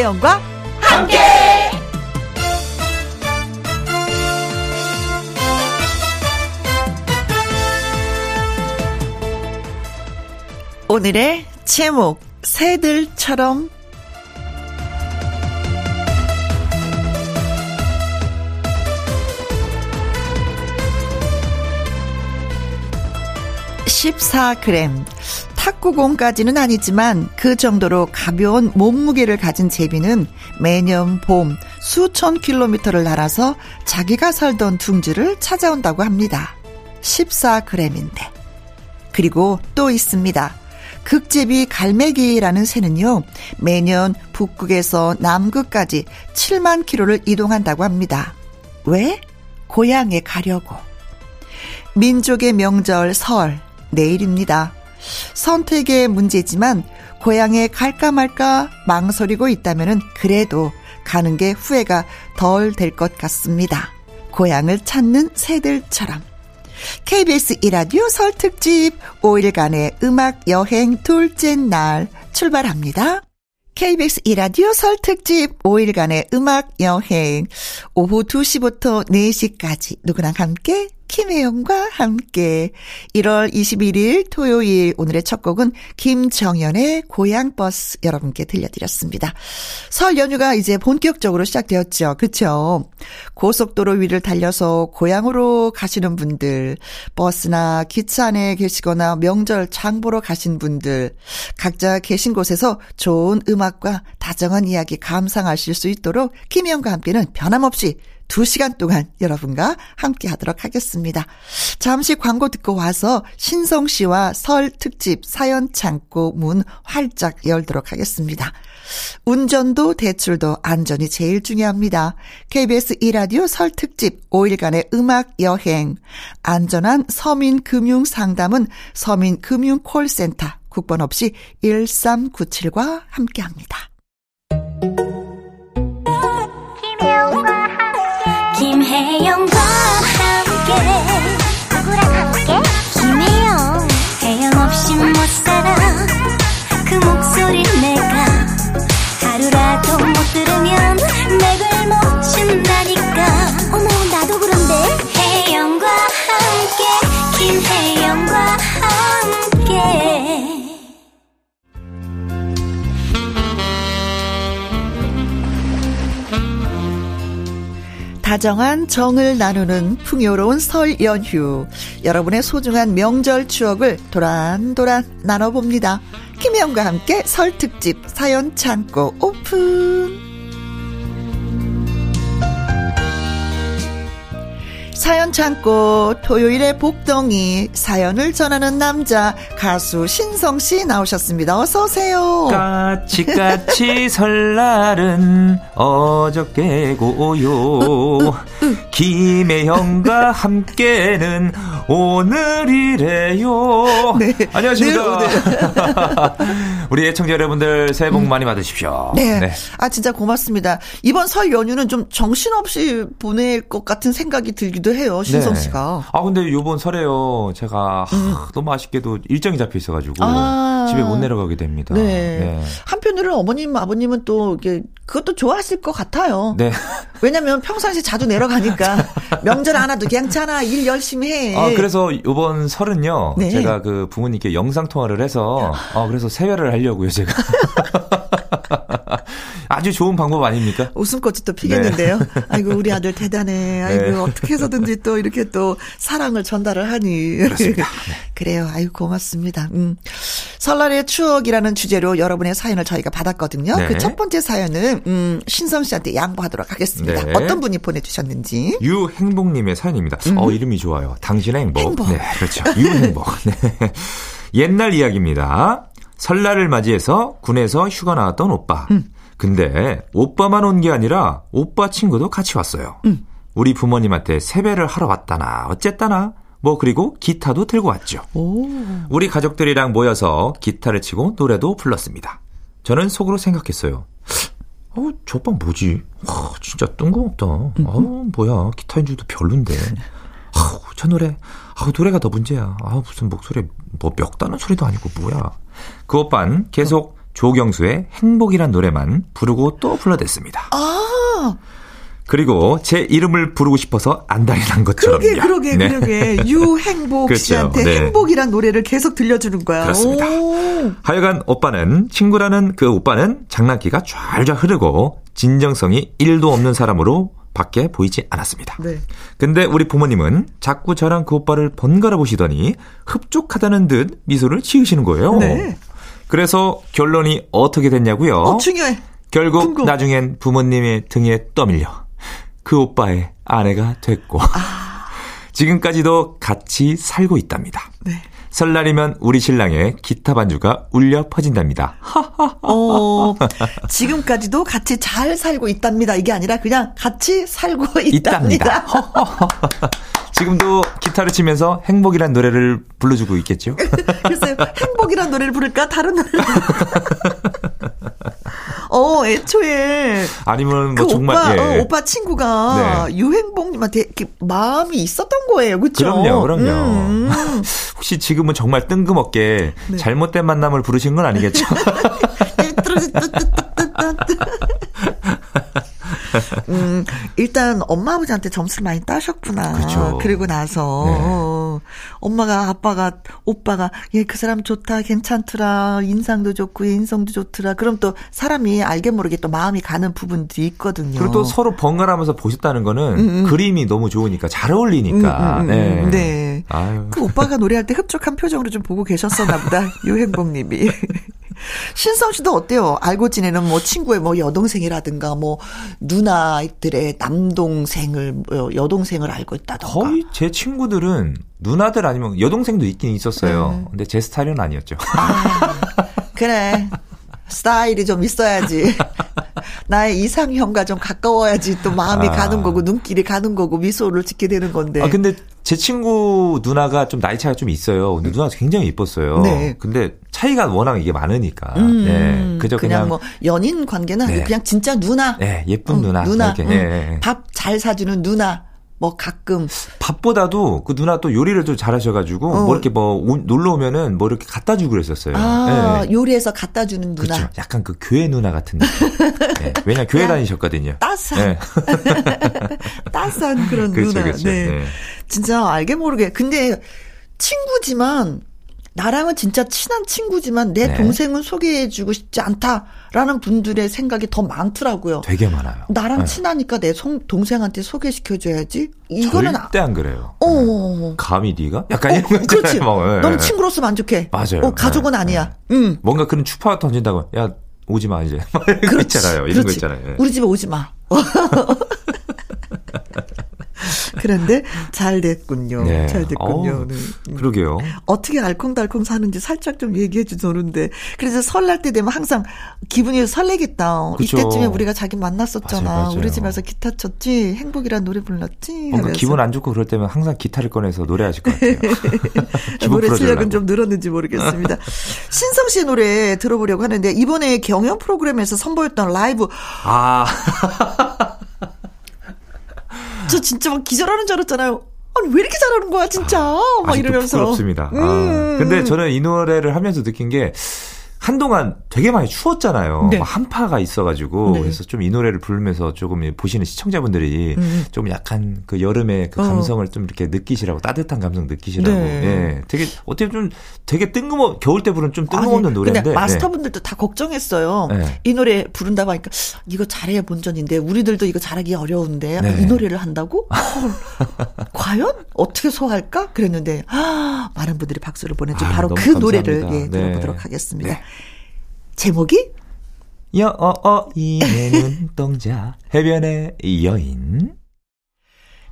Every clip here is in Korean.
신태용과 함께. 오늘의 제목, 새들처럼. (14g) 탁구공까지는 아니지만 그 정도로 가벼운 몸무게를 가진 제비는 매년 봄 수천 킬로미터를 날아서 자기가 살던 둥지를 찾아온다고 합니다. 14g인데. 그리고 또 있습니다. 극제비 갈매기라는 새는요, 매년 북극에서 남극까지 7만 킬로를 이동한다고 합니다. 왜? 고향에 가려고. 민족의 명절 설, 내일입니다. 선택의 문제지만 고향에 갈까 말까 망설이고 있다면 그래도 가는 게 후회가 덜 될 것 같습니다. 고향을 찾는 새들처럼. KBS 1 라디오 설 특집 5일간의 음악 여행 둘째 날 출발합니다. KBS 2 라디오 설 특집 5일간의 음악 여행, 오후 2시부터 4시까지 누구랑 함께, 김혜영과 함께. 1월 21일 토요일, 오늘의 첫 곡은 김정연의 고향버스 여러분께 들려드렸습니다. 설 연휴가 이제 본격적으로 시작되었죠. 그렇죠? 고속도로 위를 달려서 고향으로 가시는 분들, 버스나 기차 안에 계시거나 명절 장보러 가신 분들, 각자 계신 곳에서 좋은 음악과 다정한 이야기 감상하실 수 있도록 김혜영과 함께는 변함없이 2시간 동안 여러분과 함께 하도록 하겠습니다. 잠시 광고 듣고 와서 신성 씨와 설 특집 사연 창고 문 활짝 열도록 하겠습니다. 운전도 대출도 안전이 제일 중요합니다. KBS 2 라디오 설 특집 5일간의 음악 여행. 안전한 서민금융상담은 서민금융콜센터 국번 없이 1397과 함께합니다. 김혜영과 함께, 누구랑 함께? 김혜영. 태연 없이 못 살아. 그 목소리 내가 하루라도 못 들으면 내 골목 쉰다니까. 어머, 나도 그런데. 혜영과 함께, 김혜영과 함께. 다정한 정을 나누는 풍요로운 설 연휴, 여러분의 소중한 명절 추억을 도란도란 나눠봅니다. 김혜영과 함께 설 특집 사연 창고 오픈. 사연 창고, 토요일의 복덩이, 사연을 전하는 남자 가수 신성 씨 나오셨습니다. 어서 오세요. 까치까치 설날은 어저께고 오요. 김혜영과 함께는 오늘이래요. 네. 안녕하십니까. 네, 오늘. 우리 애청자 여러분들 새해 복 많이 받으십시오. 네. 네. 아, 진짜 고맙습니다. 이번 설 연휴는 좀 정신없이 보낼 것 같은 생각이 들기도 해요. 신성 씨가. 네. 아, 근데 요번 설에요, 제가 너무 아쉽게도 일정이 잡혀 있어가지고 집에 못 내려가게 됩니다. 네. 네. 한편으로는 어머님, 아버님은 또 이게 그것도 좋아하실 것 같아요. 네. 왜냐면 평상시 자주 내려가니까 명절 안 와도 괜찮아, 일 열심히 해. 아, 그래서 요번 설은요, 네, 제가 그 부모님께 영상 통화를 해서 그래서 세배를 하려고요, 제가. 아주 좋은 방법 아닙니까? 웃음꽃이 또 피겠는데요. 네. 아이고, 우리 아들 대단해. 아이고, 네, 어떻게 해서든지 또 이렇게 또 사랑을 전달을 하니. 그렇습니다. 네. 그래요. 아이고, 고맙습니다. 설날의 추억이라는 주제로 여러분의 사연을 저희가 받았거든요. 네. 그 첫 번째 사연은 신성 씨한테 양보하도록 하겠습니다. 네. 어떤 분이 보내주셨는지. 유행복님의 사연입니다. 이름이 좋아요. 당신의 행복. 행복. 네, 그렇죠. 유행복. 네. 옛날 이야기입니다. 설날을 맞이해서 군에서 휴가 나왔던 오빠. 근데 오빠만 온 게 아니라 오빠 친구도 같이 왔어요. 우리 부모님한테 세배를 하러 왔다나 어쨌다나 뭐, 그리고 기타도 들고 왔죠. 오. 우리 가족들이랑 모여서 기타를 치고 노래도 불렀습니다. 저는 속으로 생각했어요. 저 오빠 뭐지? 와, 진짜 뜬금없다. 뭐야, 기타 연주도 별론데. 저 노래, 노래가 더 문제야. 무슨 목소리에 뭐 멱다는 소리도 아니고 뭐야. 그 오빠는 계속 조경수의 행복이란 노래만 부르고 또 불러댔습니다. 아! 그리고 제 이름을 부르고 싶어서 안달이 난 것처럼요. 그러게. 유행복 그렇죠. 씨한테 네. 행복이란 노래를 계속 들려주는 거야. 그렇습니다. 오. 하여간 오빠는 친구라는 그 오빠는 장난기가 좔좔 흐르고 진정성이 1도 없는 사람으로 밖에 보이지 않았습니다. 네. 근데 우리 부모님은 자꾸 저랑 그 오빠를 번갈아 보시더니 흡족하다는 듯 미소를 지으시는 거예요. 네. 그래서 결론이 어떻게 됐냐고요? 중요해. 결국 궁금. 나중엔 부모님의 등에 떠밀려 그 오빠의 아내가 됐고 지금까지도 같이 살고 있답니다. 네. 설날이면 우리 신랑의 기타 반주가 울려 퍼진답니다. 지금까지도 같이 잘 살고 있답니다. 이게 아니라 그냥 같이 살고 있답니다. 지금도 기타를 치면서 행복이란 노래를 불러주고 있겠죠? 글쎄요. 행복이란 노래를 부를까? 다른 노래를 부를까? 애초에. 아니면, 뭐, 그 정말. 오빠 친구가 네. 유행복님한테 이렇게 마음이 있었던 거예요. 그쵸? 그럼요. 혹시 지금은 정말 뜬금없게 네. 잘못된 만남을 부르신 건 아니겠죠? 일단 엄마 아버지한테 점수를 많이 따셨구나. 그렇죠. 그리고 나서 네. 엄마가 오빠가 얘 그 사람 좋다 괜찮더라 인상도 좋고 인성도 좋더라. 그럼 또 사람이 알게 모르게 또 마음이 가는 부분도 있거든요. 그리고 또 서로 번갈아가면서 보셨다는 거는 그림이 너무 좋으니까 잘 어울리니까. 네. 아유. 그 오빠가 노래할 때 흡족한 표정으로 좀 보고 계셨었나 보다. 유행복님이. 신성 씨도 어때요? 알고 지내는 뭐 친구의 뭐 여동생이라든가 뭐 누나들의 여동생을 알고 있다던가. 거의 제 친구들은 누나들 아니면 여동생도 있긴 있었어요. 근데 제 스타일은 아니었죠. 그래. 스타일이 좀 있어야지. 나의 이상형과 좀 가까워야지 또 마음이 가는 거고 눈길이 가는 거고 미소를 짓게 되는 건데. 근데 제 친구 누나가 좀 나이 차이가 좀 있어요. 근데 누나가 굉장히 예뻤어요. 네. 근데 차이가 워낙 이게 많으니까. 네. 그냥 뭐 연인 관계는 네. 그냥 진짜 누나. 네, 예쁜 누나. 밥 잘 사주는 누나. 뭐 가끔 밥보다도 그 누나 또 요리를 좀 잘하셔가지고 뭐 이렇게 놀러 오면은 뭐 이렇게 갖다 주고 그랬었어요. 네. 요리해서 갖다 주는 누나. 그렇죠. 약간 그 교회 누나 같은 느낌. 네. 왜냐 교회 다니셨거든요. 따스한 네. 따스한 그런 그렇죠, 누나. 그렇죠. 네. 진짜 알게 모르게 근데 친구지만 나랑은 진짜 친한 친구지만 내 네. 동생은 소개해주고 싶지 않다라는 분들의 생각이 더 많더라고요. 되게 많아요. 나랑 네. 친하니까 내 동생한테 소개시켜줘야지. 이거는 절대 안 그래요. 감히 네가? 약간 이런 거 있잖아요. 너는 친구로서 만족해. 맞아요. 가족은 네. 아니야. 네. 뭔가 그런 추파 던진다고. 야 오지 마 이제. 그렇지. 있잖아요. 이런 거 있잖아요. 네. 우리 집에 오지 마. 그런데 잘 됐군요. 네. 잘 됐군요. 그러게요. 어떻게 알콩달콩 사는지 살짝 좀 얘기해 주는데 그래서 설날 때 되면 항상 기분이 설레겠다. 그쵸. 이때쯤에 우리가 자기 만났었잖아. 맞아요. 우리 집에서 기타 쳤지. 행복이란 노래 불렀지. 뭔가 기분 안 좋고 그럴 때면 항상 기타를 꺼내서 노래하실 것 같아요. 노래 실력은 좀 늘었는지 모르겠습니다. 신성 씨의 노래 들어보려고 하는데 이번에 경연 프로그램에서 선보였던 라이브. 저 진짜 막 기절하는 줄 알았잖아요. 아니 왜 이렇게 잘하는 거야 진짜. 막 이러면서. 부끄럽습니다. 근데 저는 이 노래를 하면서 느낀 게 한동안 되게 많이 추웠잖아요. 네. 한파가 있어가지고 네. 그래서 좀 이 노래를 부르면서 조금 보시는 시청자분들이 좀 약간 그 여름의 그 감성을 좀 이렇게 느끼시라고 따뜻한 감성 느끼시라고. 네. 예. 되게 어떻게 좀 되게 겨울 때 부르면 좀 뜬금없는 노래인데. 근데 마스터분들도 네. 다 걱정했어요. 네. 이 노래 부른다고 하니까 이거 잘해야 본전인데 우리들도 이거 잘하기 어려운데 네. 이 노래를 한다고? 과연 어떻게 소화할까? 그랬는데 많은 분들이 박수를 보내죠. 바로 그 감사합니다. 노래를 예, 들어보도록 네. 하겠습니다. 네. 제목이 여인의 눈동자 해변의 여인.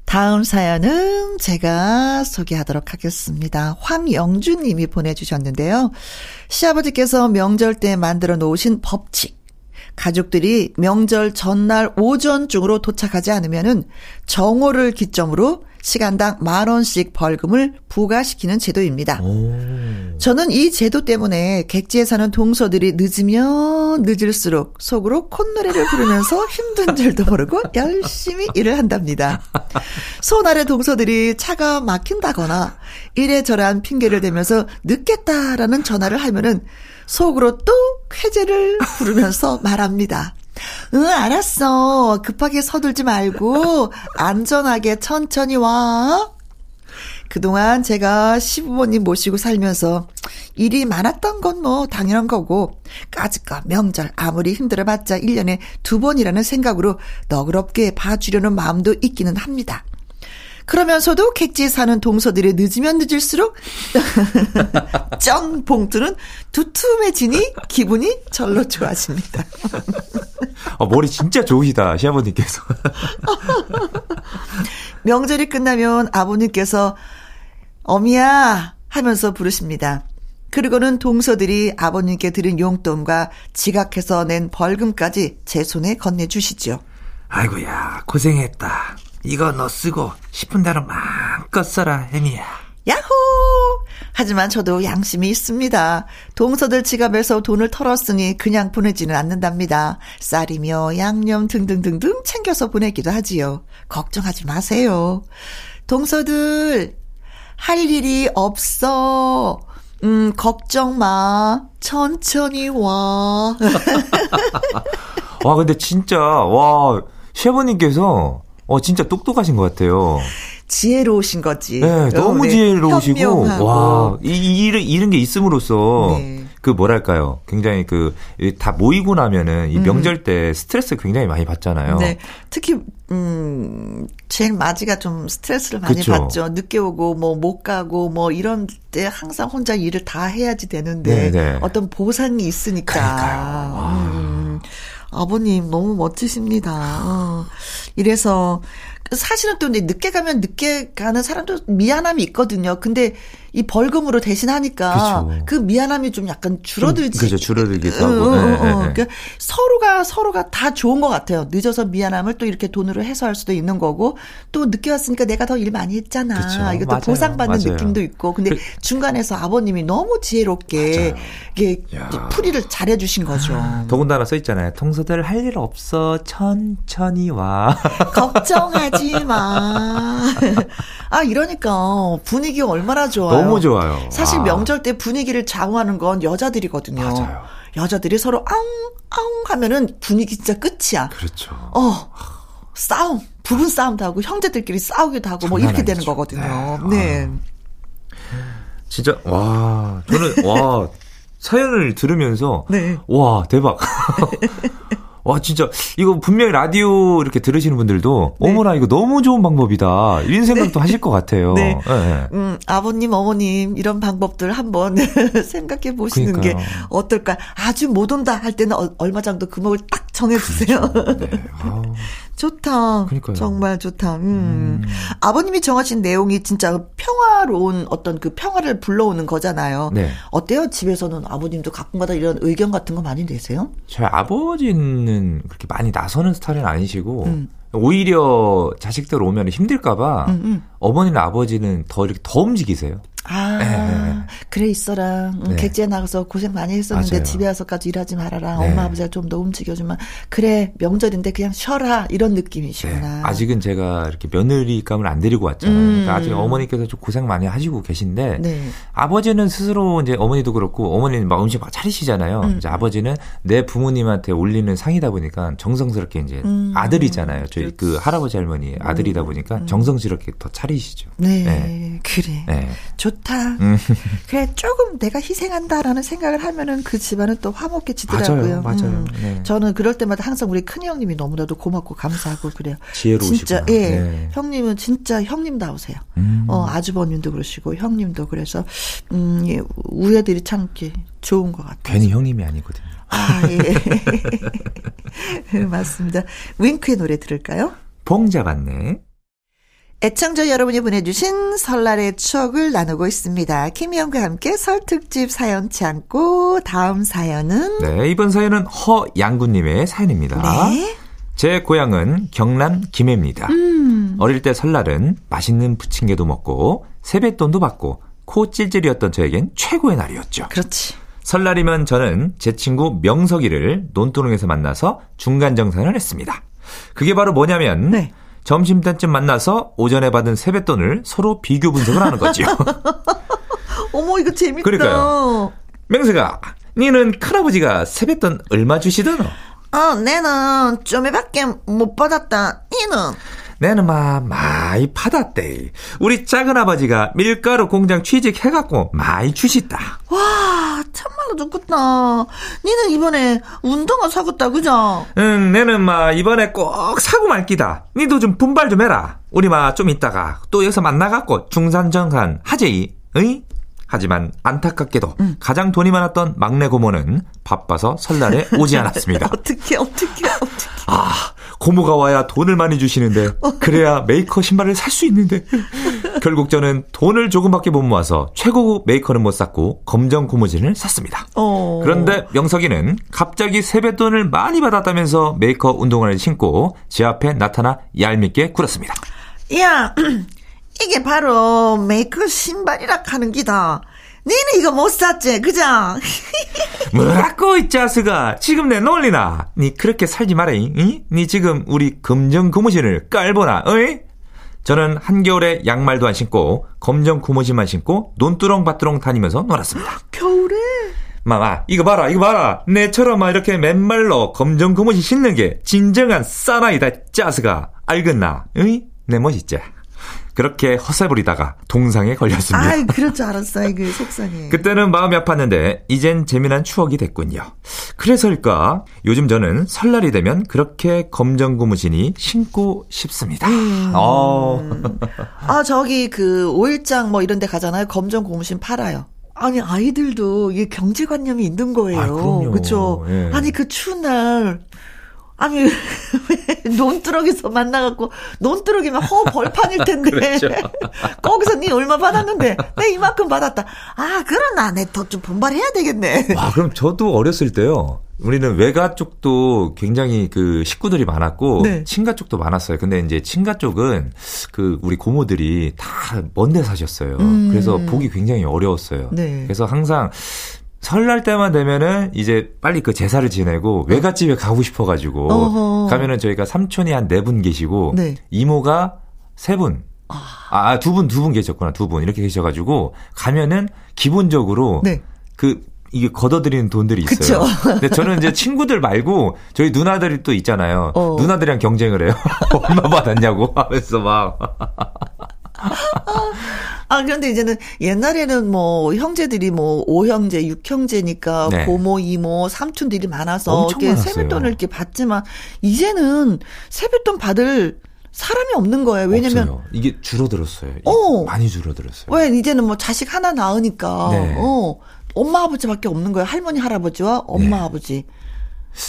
다음 사연은 제가 소개하도록 하겠습니다. 황영준 님이 보내주셨는데요. 시아버지께서 명절 때 만들어 놓으신 법칙. 가족들이 명절 전날 오전쯤으로 도착하지 않으면은 정오를 기점으로 시간당 10,000원씩 벌금을 부과시키는 제도입니다. 저는 이 제도 때문에 객지에 사는 동서들이 늦으면 늦을수록 속으로 콧노래를 부르면서 힘든 줄도 모르고 열심히 일을 한답니다. 소나래 동서들이 차가 막힌다거나 이래저래한 핑계를 대면서 늦겠다라는 전화를 하면은 속으로 또 쾌재를 부르면서 말합니다. 응, 알았어. 급하게 서둘지 말고 안전하게 천천히 와. 그동안 제가 시부모님 모시고 살면서 일이 많았던 건 뭐 당연한 거고 까짓과 명절 아무리 힘들어봤자 1년에 2번이라는 생각으로 너그럽게 봐주려는 마음도 있기는 합니다. 그러면서도 객지에 사는 동서들이 늦으면 늦을수록 쩡 봉투는 두툼해지니 기분이 절로 좋아집니다. 머리 진짜 좋으시다 시아버님께서. 명절이 끝나면 아버님께서 어미야 하면서 부르십니다. 그리고는 동서들이 아버님께 드린 용돈과 지각해서 낸 벌금까지 제 손에 건네주시죠. 아이고야 고생했다. 이거 너 쓰고 싶은 대로 마음껏 써라 애미야. 야호. 하지만 저도 양심이 있습니다. 동서들 지갑에서 돈을 털었으니 그냥 보내지는 않는답니다. 쌀이며 양념 등등등등 챙겨서 보내기도 하지요. 걱정하지 마세요. 동서들 할 일이 없어. 걱정 마. 천천히 와. 와 근데 진짜 와 시아버님께서 진짜 똑똑하신 것 같아요. 지혜로우신 거지. 네, 너무 네, 지혜로우시고, 와, 이런 게 있음으로써, 네. 그 뭐랄까요. 굉장히 그, 다 모이고 나면은, 이 명절 때 스트레스 굉장히 많이 받잖아요. 네. 특히, 제일 맞이가 좀 스트레스를 많이 그쵸. 받죠. 늦게 오고, 뭐, 못 가고, 뭐, 이런 때 항상 혼자 일을 다 해야지 되는데, 네네. 어떤 보상이 있으니까. 아버님 너무 멋지십니다. 이래서 사실은 또 늦게 가면 늦게 가는 사람도 미안함이 있거든요. 근데 이 벌금으로 대신하니까 그쵸. 그 미안함이 좀 약간 줄어들지. 그렇죠. 줄어들기도 하고. 그러니까 서로가 다 좋은 것 같아요. 늦어서 미안함을 또 이렇게 돈으로 해소할 수도 있는 거고 또 늦게 왔으니까 내가 더 일 많이 했잖아. 그쵸. 이것도 맞아요. 보상받는 맞아요. 느낌도 있고. 근데 중간에서 아버님이 너무 지혜롭게 이게 풀이를 잘해 주신 거죠. 더군다나 써 있잖아요. 동서들 할 일 없어. 천천히 와. 걱정하지 마. 아 이러니까 분위기 얼마나 좋아. 너무 좋아요. 사실 명절 때 분위기를 좌우하는 건 여자들이거든요. 맞아요. 여자들이 서로 앙앙 하면은 분위기 진짜 끝이야. 그렇죠. 싸움, 부분 싸움도 하고 형제들끼리 싸우기도 하고 뭐 이렇게 아니죠. 되는 거거든요. 네. 진짜 와 저는 와 사연을 들으면서 네. 와 대박. 와 진짜 이거 분명히 라디오 이렇게 들으시는 분들도 네. 어머나 이거 너무 좋은 방법이다 이런 생각도 네. 하실 것 같아요. 네. 네. 아버님 어머님 이런 방법들 한번 생각해 보시는 그러니까요. 게 어떨까. 아주 못 온다 할 때는 얼마 정도 금액을 딱 정해주세요. 그렇죠. 네. 좋다. 그러니까요. 정말 좋다. 아버님이 정하신 내용이 진짜 평화로운 어떤 그 평화를 불러오는 거잖아요. 네. 어때요? 집에서는 아버님도 가끔가다 이런 의견 같은 거 많이 내세요? 저희 아버지는 그렇게 많이 나서는 스타일은 아니시고 오히려 자식들 오면 힘들까봐 어머니나 아버지는 더 이렇게 더 움직이세요. 아, 네. 그래 있어라. 네. 객지에 나가서 고생 많이 했었는데 맞아요. 집에 와서까지 일하지 말아라. 네. 엄마 아버지가 좀 더 움직여주면 그래 명절인데 그냥 쉬어라 이런 느낌이시구나. 네. 아직은 제가 이렇게 며느리감을 안 데리고 왔잖아요. 그러니까 아직 어머니께서 좀 고생 많이 하시고 계신데 네. 아버지는 스스로 이제 어머니도 그렇고 어머니는 막 음식 막 차리시잖아요. 이제 아버지는 내 부모님한테 올리는 상이다 보니까 정성스럽게 이제 아들이잖아요. 저희 그렇지. 그 할아버지 할머니의 아들이다 보니까 정성스럽게 더 차리시죠. 네, 네. 그래. 네. 좋다. 그래 조금 내가 희생한다라는 생각을 하면은 그 집안은 또 화목해지더라고요. 맞아요, 맞아요. 네. 저는 그럴 때마다 항상 우리 큰 형님이 너무나도 고맙고 감사하고 그래요. 지혜로우시구나. 진짜 예, 네. 형님은 진짜 형님다우세요. 아주버님도 그러시고 형님도 그래서 예, 우애들이 참 이렇게 좋은 것 같아요. 괜히 형님이 아니거든요. 아 예, 맞습니다. 윙크의 노래 들을까요? 봉 잡았네. 애청자 여러분이 보내주신 설날의 추억을 나누고 있습니다. 김희영과 함께 설 특집 사연 참고 다음 사연은 네 이번 사연은 허양구님의 사연입니다. 네. 제 고향은 경남 김해입니다. 어릴 때 설날은 맛있는 부침개도 먹고 세뱃돈도 받고 코 찔찔이었던 저에겐 최고의 날이었죠. 그렇지. 설날이면 저는 제 친구 명석이를 논두렁에서 만나서 중간 정산을 했습니다. 그게 바로 뭐냐면 네. 점심때쯤 만나서 오전에 받은 세뱃돈을 서로 비교 분석을 하는 거지요. 어머 이거 재밌다. 그러니까요. 명세가 니는 큰아버지가 세뱃돈 얼마 주시더노? 내는 좀에밖에 못 받았다. 니는? 내는 많이 받았대. 우리 작은아버지가 밀가루 공장 취직해갖고 많이 주시다. 와, 참말로 좋겠다. 니는 이번에 운동화 사겠다, 그죠? 응, 내는 이번에 꼭 사고 말기다. 니도 좀 분발 좀 해라. 우리 좀 이따가 또 여기서 만나갖고 중산정산 하지. 응? 하지만 안타깝게도 가장 돈이 많았던 막내 고모는 바빠서 설날에 오지 않았습니다. 어떻게. 고모가 와야 돈을 많이 주시는데 그래야 메이커 신발을 살 수 있는데 결국 저는 돈을 조금밖에 못 모아서 최고 메이커는 못 샀고 검정 고무신을 샀습니다. 그런데 명석이는 갑자기 세뱃돈을 많이 받았다면서 메이커 운동화를 신고 제 앞에 나타나 얄밉게 굴었습니다. 야, 이게 바로 메이커 신발이라 하는 기다. 니는 이거 못 샀지, 그죠? 뭐라고, 이 자스가. 지금 내 놀리나? 니 그렇게 살지 마라, 응? 니 지금 우리 검정 고무신을 깔보나, 어이? 저는 한겨울에 양말도 안 신고, 검정 고무신만 신고, 논두렁밭두렁 다니면서 놀았습니다. 겨울에? 마마, 이거 봐라. 내처럼 이렇게 맨발로 검정 고무신 신는 게 진정한 싸나이다, 자스가. 알겠나, 응? 내 멋있지? 그렇게 허세부리다가 동상에 걸렸습니다. 아이, 그럴 줄 알았어. 아이고, 속상해. 그때는 마음이 아팠는데 이젠 재미난 추억이 됐군요. 그래서일까 요즘 저는 설날이 되면 그렇게 검정 고무신이 신고 싶습니다. 저기 그 오일장 이런 데 가잖아요. 검정 고무신 팔아요. 아니, 아이들도 이게 경제관념이 있는 거예요. 그렇죠? 예. 아니, 그 추운 날 아니, 논두렁에서 만나갖고, 논두렁이면 벌판일 텐데. 그렇죠. 거기서 니 얼마 받았는데, 내 이만큼 받았다. 아, 그러나, 내 더 좀 분발해야 되겠네. 와, 그럼 저도 어렸을 때요. 우리는 외가 쪽도 굉장히 그 식구들이 많았고, 네. 친가 쪽도 많았어요. 근데 이제 친가 쪽은 그 우리 고모들이 다 먼데 사셨어요. 그래서 보기 굉장히 어려웠어요. 네. 그래서 항상, 설날 때만 되면은 이제 빨리 그 제사를 지내고 외갓집에 가고 싶어가지고 가면은 저희가 삼촌이 한 4분 계시고 네. 이모가 3분, 두 분 계셨구나. 2분 이렇게 계셔가지고 가면은 기본적으로 네. 이게 걷어들이는 돈들이 있어요. 그쵸? 근데 저는 이제 친구들 말고 저희 누나들이 또 있잖아요. 누나들이랑 경쟁을 해요. 얼마 받았냐고 하면서 그런데 이제는 옛날에는 형제들이 5형제, 6형제니까 네. 고모, 이모, 삼촌들이 많아서 이렇게 세뱃돈을 이렇게 받지만 이제는 세뱃돈 받을 사람이 없는 거예요. 왜냐면 없어요. 이게 줄어들었어요. 많이 줄어들었어요. 왜 이제는 자식 하나 낳으니까 네. 엄마 아버지밖에 없는 거예요. 할머니 할아버지와 엄마 네. 아버지.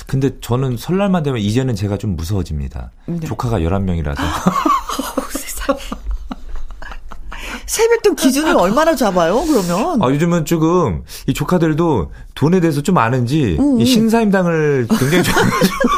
근데 저는 설날만 되면 이제는 제가 좀 무서워집니다. 네. 조카가 11명이라서. 세상에. 세뱃돈 기준을 얼마나 잡아요, 그러면? 요즘은 지금 이 조카들도 돈에 대해서 좀 아는지 이 신사임당을 굉장히 좋아해가지고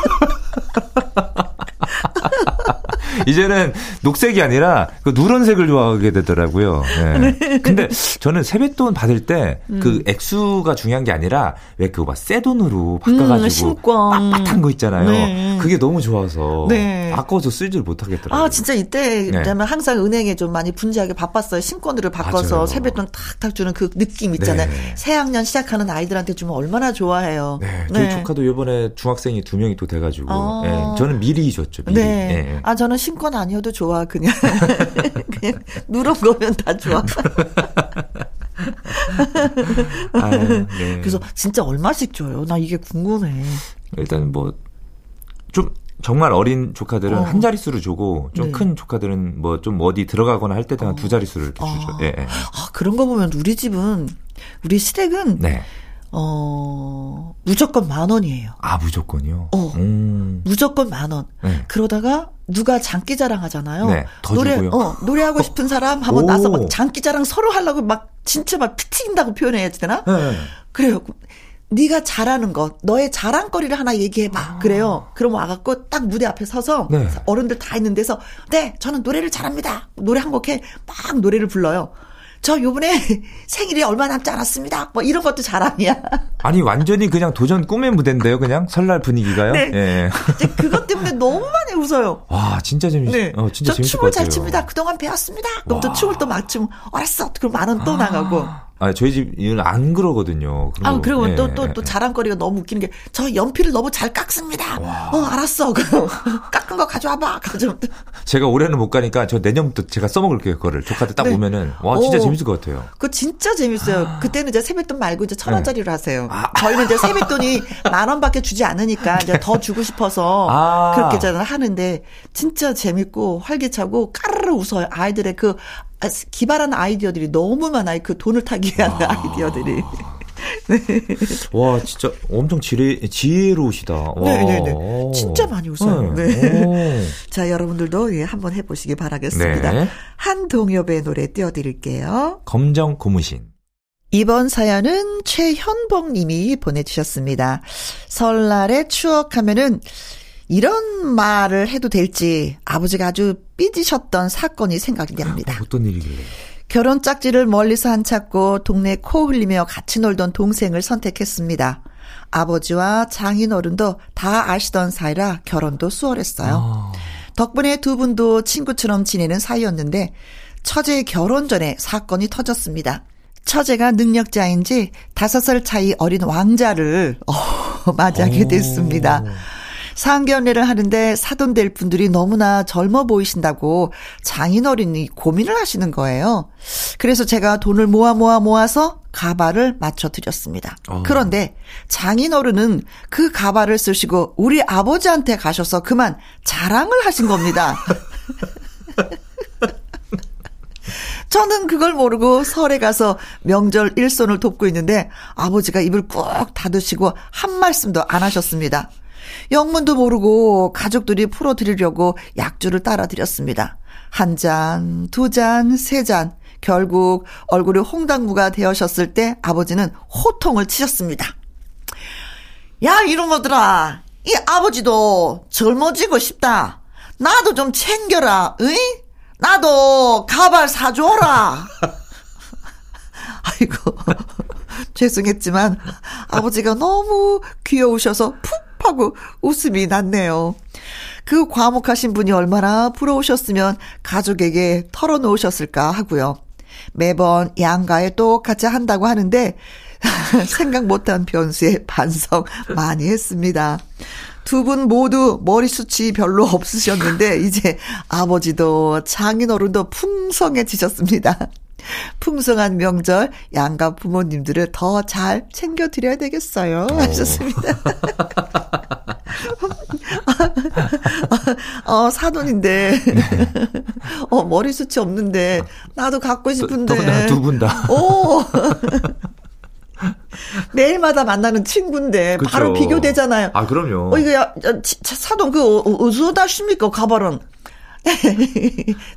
이제는 녹색이 아니라 누런색을 좋아하게 되더라고요. 네. 네. 근데 저는 세뱃돈 받을 때 그 액수가 중요한 게 아니라 왜 새 돈으로 바꿔가지고 빳빳한 거 있잖아요. 네. 그게 너무 좋아서 네. 아까워서 쓸지를 못하겠더라고요. 진짜 이때 네. 항상 은행에 좀 많이 분주하게 바빴어요. 신권으로 바꿔서 맞아요. 세뱃돈 탁탁 주는 그 느낌 있잖아요. 네. 새학년 시작하는 아이들한테 주면 얼마나 좋아해요. 네. 저희 네. 조카도 이번에 중학생이 2명이 또 돼가지고 네. 저는 미리 줬죠. 미리. 네. 네. 저는 신권 아니어도 좋아. 그냥 누런 거면 다 좋아. 네. 그래서 진짜 얼마씩 줘요? 나 이게 궁금해. 일단 좀 정말 어린 조카들은 한 자릿수로 주고 좀 큰 네. 조카들은 좀 어디 들어가거나 할 때는 한 2자릿수를 이렇게 주죠. 예, 예. 그런 거 보면 우리 시댁은 네. 무조건 10,000원이에요. 아, 무조건요? 무조건 10,000원. 네. 그러다가 누가 장기자랑 하잖아요. 네, 더 주고요. 노래하고 싶은 사람 한번 나서 장기자랑 서로 하려고 진짜 피튀긴다고 표현해야지 되나? 네. 그래요. 네가 잘하는 것, 너의 자랑거리를 하나 얘기해봐. 그래요. 그럼 와갖고 딱 무대 앞에 서서 네. 어른들 다 있는 데서 네, 저는 노래를 잘합니다. 노래 한 곡 해. 막 노래를 불러요. 저 요번에 생일이 얼마 남지 않았습니다. 이런 것도 자랑이야. 아니, 완전히 그냥 도전 꿈의 무대인데요, 그냥? 설날 분위기가요? 네. 예. 그것 때문에 너무 많이 웃어요. 와, 진짜 재밌어. 네. 진짜 저 재밌을 것 같아요. 저 춤을 잘 춥니다. 그동안 배웠습니다. 그럼 또 춤을 또 맞추면, 알았어. 그럼 10,000원 또 나가고. 아, 저희 집은 안 그러거든요. 그런 아, 그리고 또 자랑거리가 너무 웃기는 게, 저 연필을 너무 잘 깎습니다. 와. 알았어. 그럼 깎은 거 가져와봐. 제가 올해는 못 가니까 저 내년부터 제가 써먹을게요. 그거를. 조카들 딱 보면은. 와, 진짜 재밌을 것 같아요. 그거 진짜 재밌어요. 그때는 이제 세뱃돈 말고 이제 1,000원짜리로 하세요. 아. 저희는 이제 세뱃돈이 10,000원밖에 주지 않으니까 이제 더 주고 싶어서 그렇게 저는 하는데, 진짜 재밌고 활기차고 까르르 웃어요. 아이들의 그, 기발한 아이디어들이 너무 많아요. 그 돈을 타기 위한 아이디어들이. 네. 와, 진짜 엄청 지혜로우시다. 와. 네네네. 진짜 많이 웃어요. 네. 자, 여러분들도 예, 한번 해보시기 바라겠습니다. 네. 한동엽의 노래 띄워드릴게요. 검정 고무신. 이번 사연은 최현봉 님이 보내주셨습니다. 설날의 추억하면은 이런 말을 해도 될지 아버지가 아주 삐지셨던 사건이 생각이 납니다. 어떤 일이길래? 결혼 짝지를 멀리서 안 찾고 동네 코 흘리며 같이 놀던 동생을 선택했습니다. 아버지와 장인어른도 다 아시던 사이라 결혼도 수월했어요. 덕분에 두 분도 친구처럼 지내는 사이였는데 처제의 결혼 전에 사건이 터졌습니다. 처제가 능력자인지 5살 차이 어린 왕자를 맞이하게 됐습니다. 상견례를 하는데 사돈될 분들이 너무나 젊어 보이신다고 장인어른이 고민을 하시는 거예요. 그래서 제가 돈을 모아서 가발을 맞춰드렸습니다. 그런데 장인어른은 그 가발을 쓰시고 우리 아버지한테 가셔서 그만 자랑을 하신 겁니다. 저는 그걸 모르고 설에 가서 명절 일손을 돕고 있는데 아버지가 입을 꾹 닫으시고 한 말씀도 안 하셨습니다. 영문도 모르고 가족들이 풀어드리려고 약주를 따라드렸습니다. 한 잔, 두 잔, 세 잔. 결국 얼굴이 홍당무가 되어셨을 때 아버지는 호통을 치셨습니다. 야, 이놈들아, 이 아버지도 젊어지고 싶다. 나도 좀 챙겨라. 으이? 나도 가발 사줘라. 아이고, 죄송했지만 아버지가 너무 귀여우셔서 푹 하고 웃음이 났네요. 그 과묵하신 분이 얼마나 부러우셨으면 가족에게 털어놓으셨을까 하고요. 매번 양가에 똑같이 한다고 하는데 생각 못한 변수에 반성 많이 했습니다. 두 분 모두 머리숱이 별로 없으셨는데 이제 아버지도 장인어른도 풍성해지셨습니다. 풍성한 명절 양가 부모님들을 더 잘 챙겨드려야 되겠어요 하셨습니다. 사돈인데 머리숱이 없는데 나도 갖고 싶은데 두 분 다 매일마다 만나는 친구인데 그쵸. 바로 비교되잖아요. 아 그럼요. 이거 사돈 그 어디다 쉽니까 가발은.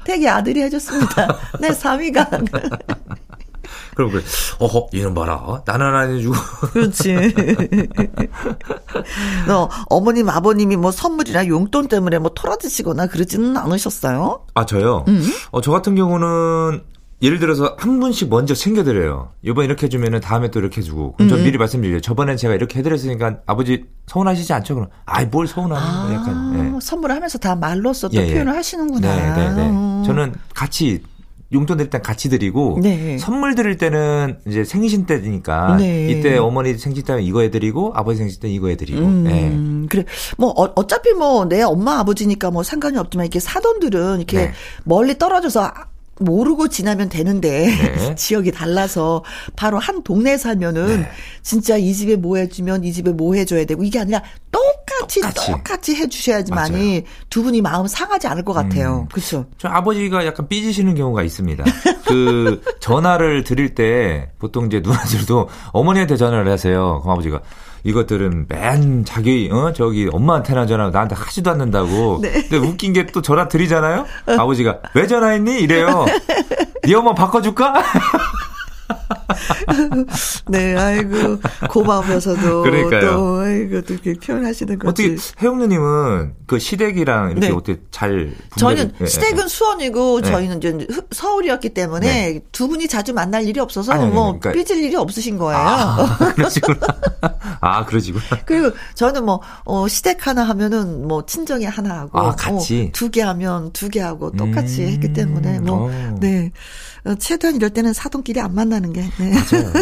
되게 아들이 해줬습니다. 네, 3위가. 그럼 그래. 얘는 봐라. 나는 안 해주고. 그렇지. 어머님, 아버님이 뭐 선물이나 용돈 때문에 뭐 털어드시거나 그러지는 않으셨어요? 아, 저요? 저 같은 경우는 예를 들어서 한 분씩 먼저 챙겨드려요. 이번 이렇게 해주면은 다음에 또 이렇게 해주고. 그럼 전 미리 말씀드려요. 저번엔 제가 이렇게 해드렸으니까 아버지 서운하시지 않죠? 그럼 아이 뭘 서운하는 거 약간. 예. 선물을 하면서 다 말로써 또 표현을 하시는구나. 네. 저는 같이 용돈 드릴 땐 같이 드리고 선물 드릴 때는 이제 생신 때니까 이때 어머니 생신 때 이거 해드리고 아버지 생신 때 이거 해드리고. 네. 그래 뭐 어차피 뭐 내 엄마 아버지니까 뭐 상관이 없지만 이렇게 사돈들은 이렇게 멀리 떨어져서. 모르고 지나면 되는데 지역이 달라서 바로 한 동네에 살면은 진짜 이 집에 뭐 해주면 이 집에 뭐 해줘야 되고 이게 아니라 똑같이 해주셔야지만이 두 분이 마음 상하지 않을 것 같아요. 그렇죠. 저 아버지가 약간 삐지시는 경우가 있습니다. 그 전화를 드릴 때 보통 이제 누나들도 어머니한테 전화를 하세요. 그럼 아버지가 이것들은 맨 자기 저기 엄마한테나 전화 나한테 하지도 않는다고. 근데 웃긴 게 또 전화 드리잖아요. 아버지가 왜 전화했니 이래요. 네 엄마 바꿔줄까? 네, 아이고 고마우면서도 그러니까요. 또 아이고 또 이렇게 표현하시는 거지. 어떻게 혜영 누님은 그 시댁이랑 이렇게 어떻게 잘 저희는 시댁은 수원이고 저희는 이제 서울이었기 때문에 두 분이 자주 만날 일이 없어서 삐질 일이 없으신 거예요. 그렇구나. 아, 그러시구나. 그리고 저는 뭐 시댁 하나 하면은 뭐 친정이 하나 하고, 아, 같이 두 개 하면 두 개 하고 똑같이 했기 때문에 뭐 네. 최대한 이럴 때는 사돈끼리 안 만나는 게. 네. 맞아요.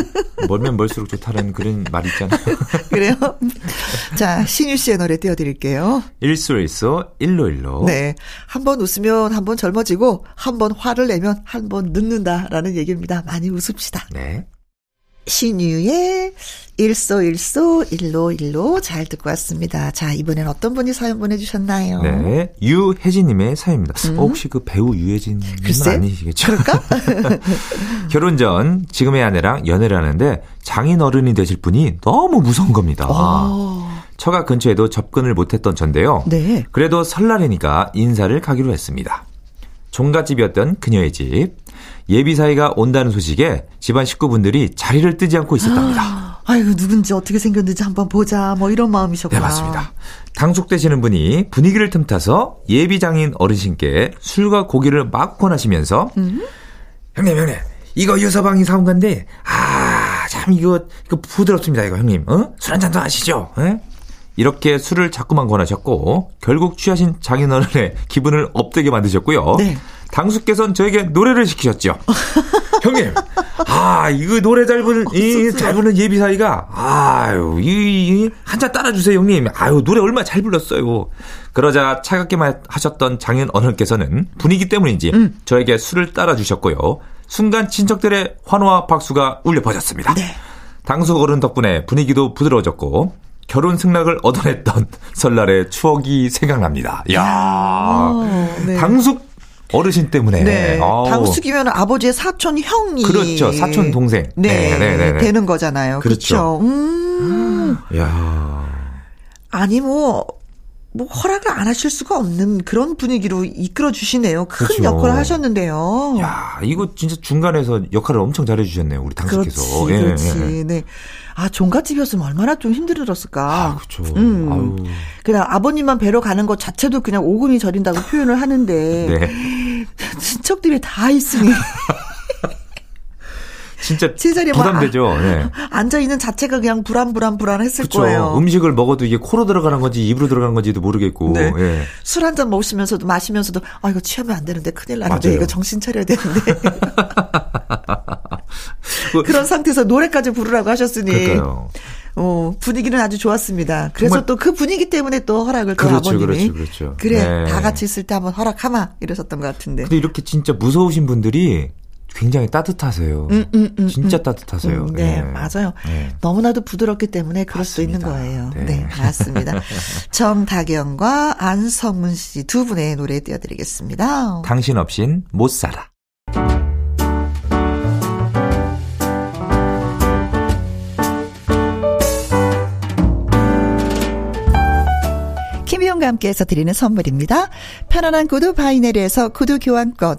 멀면 멀수록 좋다는 그런 말이 있잖아요. 그래요? 자, 신유 씨의 노래 띄워드릴게요. 일소일소 일로일로. 네. 한 번 웃으면 한 번 젊어지고 한 번 화를 내면 한 번 늙는다라는 얘기입니다. 많이 웃읍시다. 네. 신유의 일소일소 일로일로 잘 듣고 왔습니다. 자, 이번엔 어떤 분이 사연 보내주셨나요? 네, 유혜진님의 사연입니다. 혹시 그 배우 유혜진은 아니시겠죠? 그럴까? 결혼 전 지금의 아내랑 연애를 하는데 장인어른이 되실 분이 너무 무서운 겁니다. 오. 처가 근처에도 접근을 못했던 전데요. 네. 그래도 설날이니까 인사를 가기로 했습니다. 종갓집이었던 그녀의 집. 예비사위가 온다는 소식에 집안 식구분들이 자리를 뜨지 않고 있었답니다. 아이고, 누군지 어떻게 생겼는지 한번 보자 뭐 이런 마음이셨구나. 네, 맞습니다. 당숙되시는 분이 분위기를 틈타서 예비장인 어르신께 술과 고기를 막 권하시면서 형님 이거 유서방이 사온 건데 참 이거 부드럽습니다. 이거 형님 술 한잔 더 하시죠. 이렇게 술을 자꾸만 권하셨고 결국 취하신 장인어른의 기분을 업되게 만드셨고요. 네. 당숙께서는 저에게 노래를 시키셨죠. 형님, 이거 노래 잘 부르는 예비사위가, 한잔 따라주세요, 형님. 노래 얼마나 잘 불렀어요. 그러자 차갑게만 하셨던 장인어른께서는 분위기 때문인지 저에게 술을 따라주셨고요. 순간 친척들의 환호와 박수가 울려 퍼졌습니다. 네. 당숙 어른 덕분에 분위기도 부드러워졌고, 결혼 승낙을 얻어냈던 설날의 추억이 생각납니다. 네. 당숙 어르신 때문에. 네. 당숙이면 아버지의 사촌 형이. 그렇죠. 사촌 동생. 네. 네. 되는 거잖아요. 그렇죠. 야. 아니, 뭐 허락을 안 하실 수가 없는 그런 분위기로 이끌어 주시네요. 큰 그렇죠. 역할을 하셨는데요. 야, 이거 진짜 중간에서 역할을 엄청 잘해 주셨네요. 우리 당숙께서. 그렇지. 네. 아, 종갓집이었으면 얼마나 좀 힘들었을까. 그렇죠. 그냥 아버님만 뵈러 가는 것 자체도 그냥 오금이 저린다고 표현을 하는데 네. 친척들이 다 있으니. 진짜 부담되죠. 네. 앉아있는 자체가 그냥 불안했을 그쵸. 거예요. 음식을 먹어도 이게 코로 들어가는 건지 입으로 들어가는 건지도 모르겠고. 네. 예. 술 한 잔 마시면서도 이거 취하면 안 되는데 큰일 나는데. 맞아요. 이거 정신 차려야 되는데. 그런 상태에서 노래까지 부르라고 하셨으니. 그러니까요. 분위기는 아주 좋았습니다. 그래서 또 그 분위기 때문에 또 허락을 또 아버님이. 그렇죠. 그래, 네. 다 같이 있을 때 한번 허락하마 이러셨던 것 같은데. 근데 이렇게 진짜 무서우신 분들이 굉장히 따뜻하세요. 진짜 따뜻하세요. 네, 맞아요. 네. 너무나도 부드럽기 때문에 그럴 맞습니다. 수 있는 거예요. 네, 맞습니다. 정다경과 안성문 씨 두 분의 노래 띄워드리겠습니다. 당신 없인 못 살아. 김희용과 함께해서 드리는 선물입니다. 편안한 구두 바이네리에서 구두 교환권,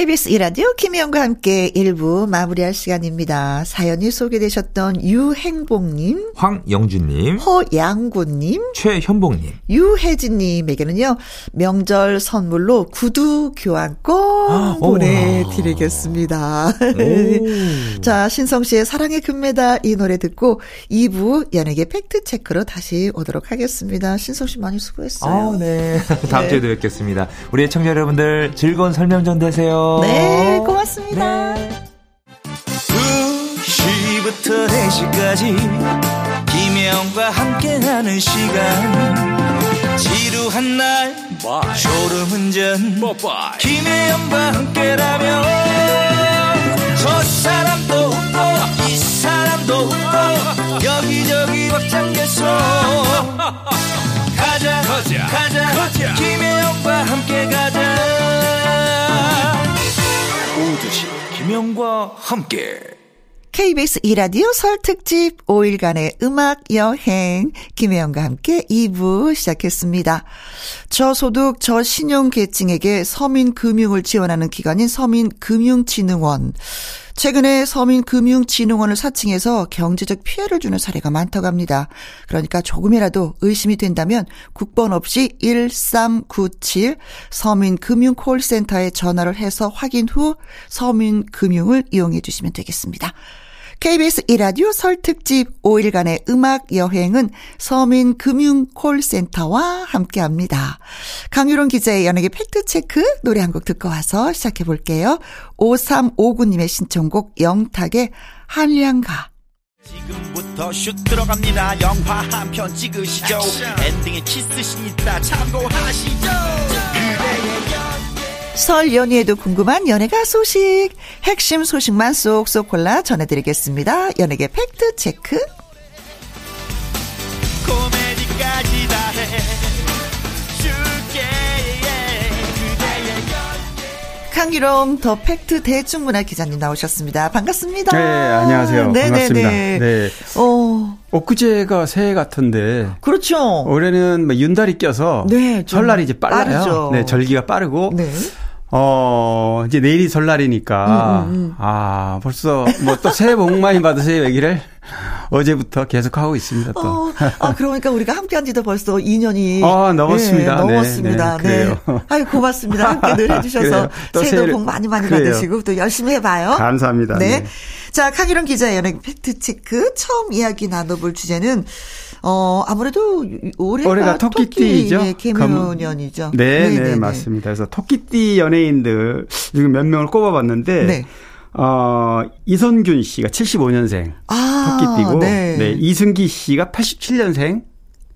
KBS 2 라디오 김혜영과 함께 1부 마무리할 시간입니다. 사연이 소개되셨던 유행복님, 황영준님, 허양구님, 최현봉님, 유혜진님에게는요 명절 선물로 구두 교환권 보내드리겠습니다. 자, 신성씨의 사랑의 금메달 이 노래 듣고 2부 연예계 팩트체크로 다시 오도록 하겠습니다. 신성씨 많이 수고했어요. 네. 다음주에도 뵙겠습니다. 우리 청취자 여러분들 즐거운 설명전 되세요. 네, 고맙습니다. 네. 2시부터 4시까지 김혜영과 함께하는 시간, 지루한 날 졸음운전 김혜영과 함께라면 저 사람도 웃고 이 사람도 웃고 여기저기 벅장개소 가자 김혜영과 함께 가자. 오두시 김혜영과 함께 KBS 2라디오 설 특집 5일간의 음악여행 김혜영과 함께 2부 시작했습니다. 저소득 저신용계층에게 서민금융을 지원하는 기관인 서민금융진흥원, 최근에 서민금융진흥원을 사칭해서 경제적 피해를 주는 사례가 많다고 합니다. 그러니까 조금이라도 의심이 된다면 국번 없이 1397 서민금융콜센터에 전화를 해서 확인 후 서민금융을 이용해 주시면 되겠습니다. KBS 1라디오 설 특집 5일간의 음악여행은 서민금융콜센터와 함께합니다. 강유론 기자의 연예계 팩트체크, 노래 한 곡 듣고 와서 시작해볼게요. 5359님의 신청곡 영탁의 한량가. 지금부터 슛 들어갑니다. 영화 한 편 찍으시죠. 액션. 엔딩에 키스신 있다 참고하시죠. 설 연휴에도 궁금한 연예가 소식, 핵심 소식만 쏙쏙 골라 전해드리겠습니다. 연예계 팩트체크. 코미디까지 다해 줄게. 강기룡 더 팩트 대중문화 기자님 나오셨습니다. 반갑습니다. 네, 안녕하세요. 네네네. 반갑습니다. 네. 엊그제가 새해 같은데. 그렇죠. 올해는 뭐 윤달이 껴서. 네. 설날이 이제 빨라요. 빠르죠. 네, 절기가 빠르고. 네. 이제 내일이 설날이니까. 아, 벌써 뭐 또 새해 복 많이 받으세요 얘기를 어제부터 계속 하고 있습니다. 또. 그러니까 우리가 함께한 지도 벌써 2년이 넘었습니다. 네, 넘었습니다. 네. 아유, 고맙습니다. 함께 늘 해주셔서 새해 복 많이 그래요. 받으시고 또 열심히 해봐요. 감사합니다. 네. 자, 강유론 기자의 연예계 팩트체크. 처음 이야기 나눠볼 주제는 아무래도 올해가 토끼띠죠. 개묘년이죠. 네, 맞습니다. 그래서 토끼띠 연예인들 지금 몇 명을 꼽아봤는데. 네. 이선균 씨가 75년생. 토끼띠고. 네. 네. 이승기 씨가 87년생.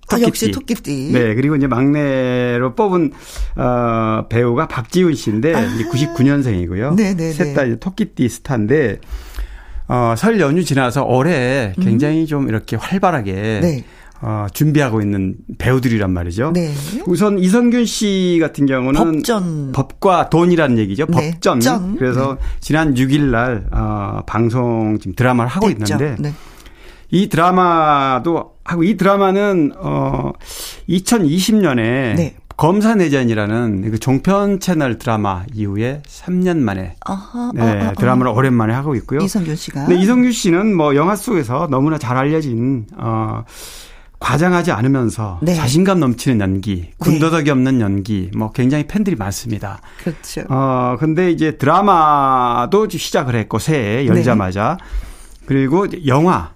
토끼띠. 역시 토끼띠. 네. 그리고 이제 막내로 뽑은, 배우가 박지훈 씨인데, 99년생이고요. 네네. 셋 다 토끼띠 스타인데, 설 연휴 지나서 올해 굉장히 좀 이렇게 활발하게. 네. 준비하고 있는 배우들이란 말이죠. 네. 우선 이선균 씨 같은 경우는 법전. 법과 돈이라는 얘기죠. 네. 법전. 정. 그래서 네. 지난 6일 날 방송 지금 드라마를 하고 됐죠. 있는데 네. 이 드라마도 하고 이 드라마는 2020년에 네. 검사 내전이라는 그 종편 채널 드라마 이후에 3년 만에 드라마를 오랜만에 하고 있고요. 이선균 씨가. 네, 이선균 씨는 뭐 영화 속에서 너무나 잘 알려진 과장하지 않으면서 네. 자신감 넘치는 연기, 군더더기 없는 연기, 뭐 굉장히 팬들이 많습니다. 그렇죠. 근데 이제 드라마도 시작을 했고 새해 열자마자 네. 그리고 영화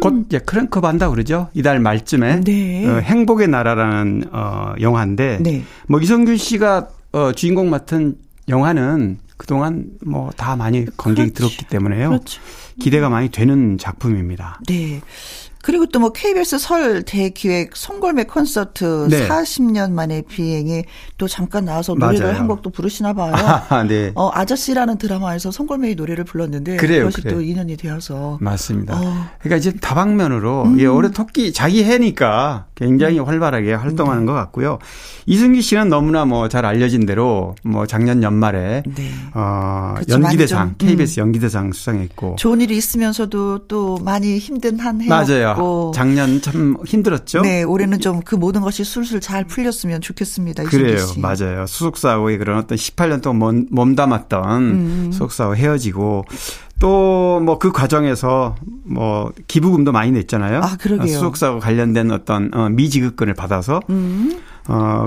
곧 이제 크랭크업 한다 그러죠. 이달 말쯤에 네. 행복의 나라라는 영화인데 네. 뭐 이성균 씨가 주인공 맡은 영화는 그동안 뭐 다 많이 관객이 들었기 때문에요. 그렇죠. 기대가 많이 되는 작품입니다. 네. 그리고 또 뭐 KBS 설 대기획 송골매 콘서트 네. 40년 만에 비행이 또 잠깐 나와서 노래를 맞아요. 한 곡도 부르시나 봐요. 네. 아저씨라는 드라마에서 송골매의 노래를 불렀는데 그래요, 그것이 또 인연이 되어서. 맞습니다. 그러니까 이제 다방면으로 예, 올해 토끼 자기 해니까 굉장히 활발하게 활동하는 것 같고요. 이승기 씨는 너무나 뭐 잘 알려진 대로 뭐 작년 연말에 네. 그치, 연기대상 KBS 연기대상 수상했고 좋은 일이 있으면서도 또 많이 힘든 한 해. 맞아요. 있고. 작년 참 힘들었죠. 네, 올해는 좀 그 모든 것이 술술 잘 풀렸으면 좋겠습니다. 그래요, 씨. 맞아요. 소속사하고의 그런 어떤 18년 동안 몸담았던 소속사하고 헤어지고. 또 뭐 그 과정에서 뭐 기부금도 많이 냈잖아요. 아, 그러게요. 소속사와 관련된 어떤 미지급금을 받아서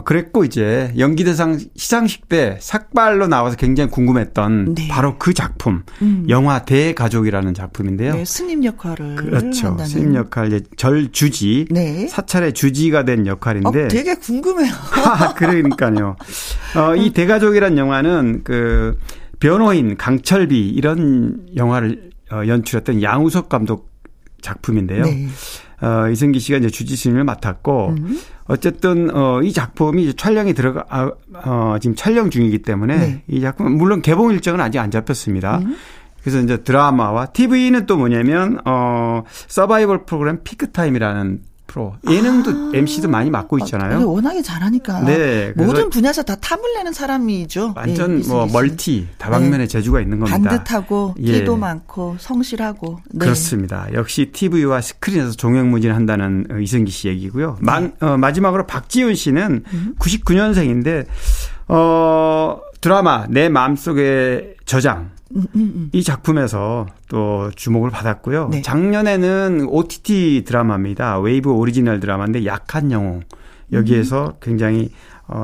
그랬고 이제 연기대상 시상식 때 삭발로 나와서 굉장히 궁금했던 네. 바로 그 작품 영화 대가족이라는 작품인데요. 네, 스님 역할을 그렇죠. 한다는. 스님 역할 절 주지 네. 사찰의 주지가 된 역할인데 되게 궁금해요. 그러니까요. 이 대가족이라는 영화는 그 변호인, 강철비 이런 영화를 연출했던 양우석 감독 작품인데요. 네. 이승기 씨가 이제 주지스님을 맡았고 어쨌든 이 작품이 촬영이 지금 촬영 중이기 때문에 네. 이 작품 물론 개봉 일정은 아직 안 잡혔습니다. 그래서 이제 드라마와 TV는 또 뭐냐면 서바이벌 프로그램 피크타임이라는 프로 예능도 MC도 많이 맡고 있잖아요. 워낙에 잘하니까 네, 모든 분야에서 다 탐을 내는 사람이죠. 완전 네, 뭐 멀티 다방면의 네. 재주가 있는 겁니다. 반듯하고 끼도 예. 많고 성실하고 네. 그렇습니다. 역시 TV와 스크린에서 종횡무진한다는 이승기 씨 얘기고요. 네. 마지막으로 박지훈 씨는 99년생인데 드라마 내 마음속의 저장 이 작품에서 또 주목을 받았고요. 네. 작년에는 OTT 드라마입니다. 웨이브 오리지널 드라마인데 약한 영웅. 여기에서 굉장히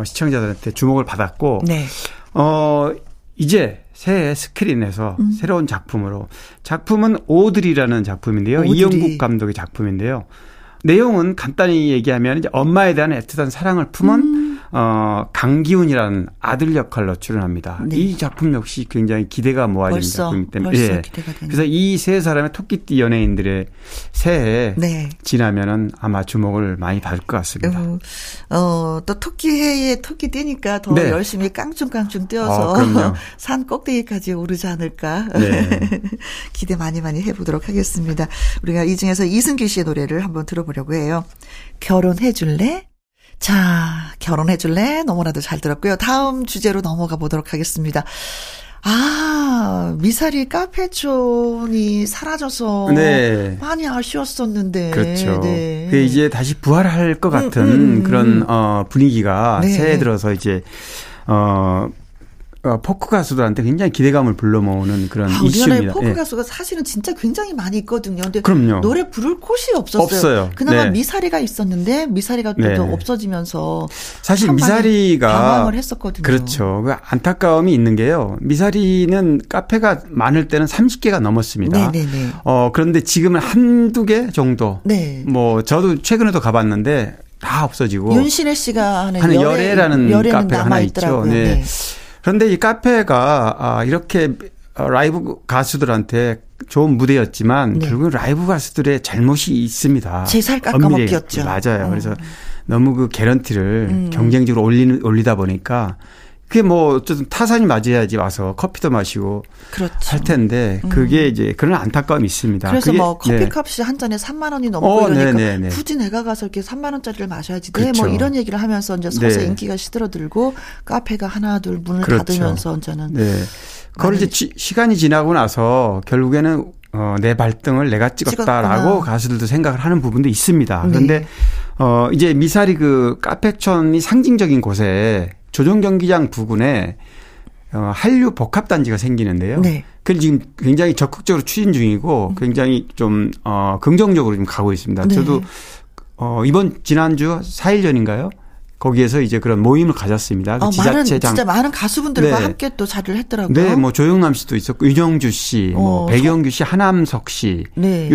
시청자들한테 주목을 받았고 네. 이제 새해 스크린에서 새로운 작품으로 작품은 오드리라는 작품인데요. 오드리. 이영국 감독의 작품인데요. 내용은 간단히 얘기하면 이제 엄마에 대한 애틋한 사랑을 품은 강기훈이라는 아들 역할로 출연합니다. 네. 이 작품 역시 굉장히 기대가 모아지는 작품이기 때문에 예. 기대가 되는. 그래서 이 세 사람의 토끼띠 연예인들의 새해 네. 지나면은 아마 주목을 많이 받을 것 같습니다. 또 토끼해에 토끼띠니까 더 네. 열심히 깡충깡충 뛰어서 산 꼭대기까지 오르지 않을까 네. 기대 많이 해보도록 하겠습니다. 우리가 이 중에서 이승기 씨의 노래를 한번 들어보려고 해요. 결혼해 줄래? 자, 결혼해 줄래? 너무나도 잘 들었고요. 다음 주제로 넘어가 보도록 하겠습니다. 아, 미사리 카페촌이 사라져서 네. 많이 아쉬웠었는데. 그렇죠. 네. 그게 이제 다시 부활할 것 같은 그런 분위기가 네. 새해 들어서 이제 포크 가수들한테 굉장히 기대감을 불러모으는 그런 이슈입니다. 우리나라의 포크 가수가 네. 사실은 진짜 굉장히 많이 있거든요. 근데 그럼요. 노래 부를 곳이 없었어요. 그나마 네. 미사리가 있었는데 미사리가 네. 또 없어지면서 사실 미사리가 당황을 했었거든요. 그렇죠. 그 안타까움이 있는 게요. 미사리는 카페가 많을 때는 30개가 넘었습니다. 네네네. 그런데 지금은 한두 개 정도. 네. 뭐 저도 최근에도 가봤는데 다 없어지고. 윤신혜 씨가 하는 열애라는 카페가 하나 있죠. 네. 네. 그런데 이 카페가 이렇게 라이브 가수들한테 좋은 무대였지만 네. 결국은 라이브 가수들의 잘못이 있습니다. 제살 깎아먹기였죠. 맞아요. 그래서 너무 그 개런티를 경쟁적으로 올리다 보니까 그게 뭐 어쨌든 타산이 맞아야지 와서 커피도 마시고 그렇죠. 할 텐데 그게 이제 그런 안타까움이 있습니다. 그래서 그게 뭐 커피값이 네. 한 잔에 3만 원이 넘고 이러니까 네네네. 굳이 내가 가서 이렇게 3만 원짜리를 마셔야지 그렇죠. 네, 뭐 이런 얘기를 하면서 이제 서서 네. 인기가 시들어들고 카페가 하나 둘 문을 그렇죠. 닫으면서 이제는 네. 그걸 이제 시간이 지나고 나서 결국에는 내 발등을 내가 찍었다라고 찍었구나. 가수들도 생각을 하는 부분도 있습니다. 그런데 네. 이제 미사리 그 카페촌이 상징적인 곳에 조정경기장 부근에 한류 복합단지가 생기는데요. 네. 그걸 지금 굉장히 적극적으로 추진 중이고 굉장히 좀 긍정적으로 좀 가고 있습니다. 네. 저도 지난주 4일 전인가요? 거기에서 이제 그런 모임을 가졌습니다. 그 지자체장. 진짜 많은 가수분들과 네. 함께 또 자리를 했더라고요. 네, 뭐 조영남 씨도 있었고, 윤영주 씨, 뭐 배경규 씨, 하남석 씨, 네.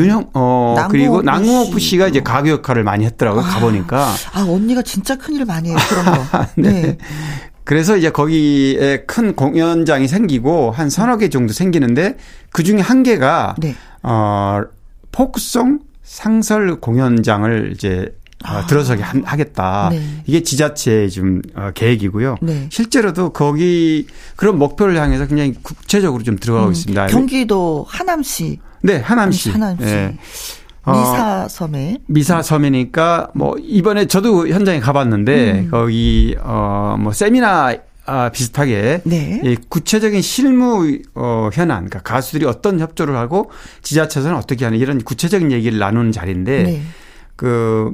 그리고 남궁옥분 씨가 이제 가교 역할을 많이 했더라고요. 가보니까. 아, 언니가 진짜 큰일 많이 해요. 그런 거. 네. 네. 그래서 이제 거기에 큰 공연장이 생기고 한 서너 개 정도 생기는데 그 중에 한 개가, 네. 포크송 상설 공연장을 이제 들어서게 하겠다. 네. 이게 지자체의 지금 계획이고요. 네. 실제로도 거기 그런 목표를 향해서 굉장히 구체적으로 좀 들어가고 있습니다. 경기도 하남시. 네, 하남시. 하남시. 네. 미사섬에. 미사섬이니까 뭐 이번에 저도 현장에 가봤는데 거기 뭐 세미나 비슷하게 네. 예, 구체적인 실무 현안, 그러니까 가수들이 어떤 협조를 하고 지자체에서는 어떻게 하는 이런 구체적인 얘기를 나누는 자리인데 네. 그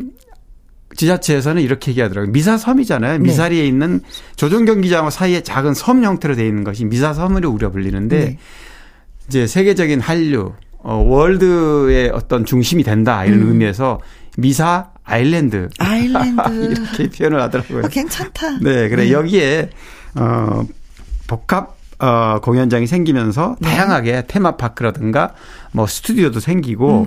지자체에서는 이렇게 얘기하더라고요. 미사섬이잖아요. 미사리에 네. 있는 조정경기장 사이에 작은 섬 형태로 되어 있는 것이 미사섬으로 우려 불리는데 네. 이제 세계적인 한류, 월드의 어떤 중심이 된다 이런 의미에서 미사 아일랜드 이렇게 표현을 하더라고요. 괜찮다. 네, 그래 여기에 복합 공연장이 생기면서 네. 다양하게 테마파크라든가 뭐 스튜디오도 생기고.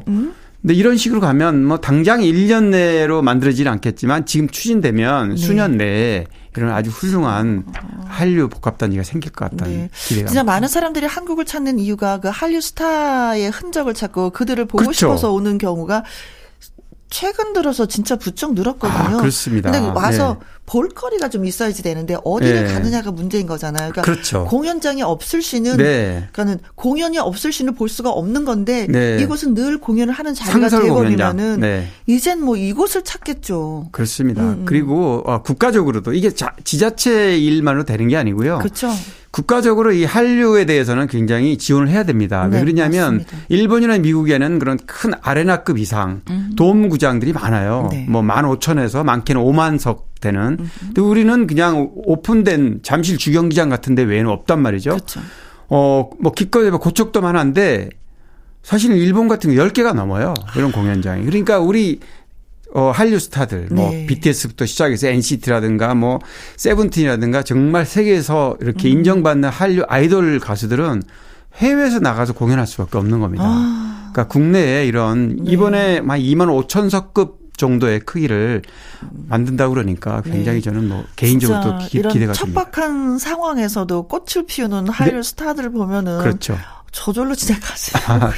근데 이런 식으로 가면 뭐 당장 1년 내로 만들어지는 않겠지만 지금 추진되면 네. 수년 내에 이런 아주 훌륭한 한류 복합단지가 생길 것 같다는 네. 기대가. 진짜 많은 사람들이 한국을 찾는 이유가 그 한류 스타의 흔적을 찾고 그들을 보고 그렇죠. 싶어서 오는 경우가 최근 들어서 진짜 부쩍 늘었거든요. 아, 그렇습니다. 근데 와서 네. 볼거리가 좀 있어야지 되는데 어디를 네. 가느냐가 문제인 거잖아요. 그러니까 그렇죠. 공연장이 없을 시는 네. 그러니까는 공연이 없을 시는 볼 수가 없는 건데 네. 이곳은 늘 공연을 하는 자리가 되어버리면은 네. 이젠 뭐 이곳을 찾겠죠. 그렇습니다. 그리고 국가적으로도 이게 지자체 일만으로 되는 게 아니고요. 그렇죠. 국가적으로 이 한류에 대해서는 굉장히 지원을 해야 됩니다. 네, 왜 그러냐면 맞습니다. 일본이나 미국에는 그런 큰 아레나급 이상 돔구장들이 많아요. 네. 뭐 15,000에서 많게는 5만석 되는. 근데 우리는 그냥 오픈된 잠실 주경기장 같은 데 외에는 없단 말이죠. 그렇죠. 뭐 기껏 고척돔 하나인데 사실 일본 같은 거 10개가 넘어요. 이런 공연장이. 그러니까 우리 한류 스타들, 뭐, 네. BTS부터 시작해서 NCT라든가, 뭐, 세븐틴이라든가 정말 세계에서 이렇게 인정받는 한류 아이돌 가수들은 해외에서 나가서 공연할 수 밖에 없는 겁니다. 아. 그러니까 국내에 이런, 이번에 막 25,000석급 정도의 크기를 만든다고 그러니까 굉장히 네. 저는 뭐 개인적으로 기대가 됩니다. 척박한 상황에서도 꽃을 피우는 한류 네. 스타들을 보면은. 그렇죠. 저절로 진짜 가세요.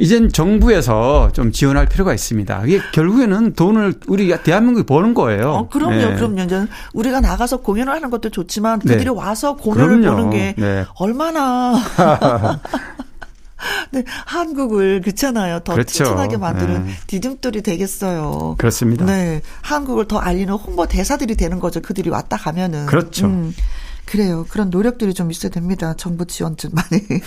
이젠 정부에서 좀 지원할 필요가 있습니다. 이게 결국에는 돈을 우리가 대한민국이 버는 거예요. 그럼요. 네. 그럼요. 우리가 나가서 공연을 하는 것도 좋지만 그들이 네. 와서 공연을 그럼요. 보는 게 네. 얼마나 네, 한국을 그렇잖아요. 더 그렇죠. 친근하게 만드는 네. 디딤돌이 되겠어요. 그렇습니다. 네, 한국을 더 알리는 홍보 대사들이 되는 거죠. 그들이 왔다 가면은. 그렇죠. 그래요. 그런 노력들이 좀 있어야 됩니다. 정부 지원 좀 많이. 네.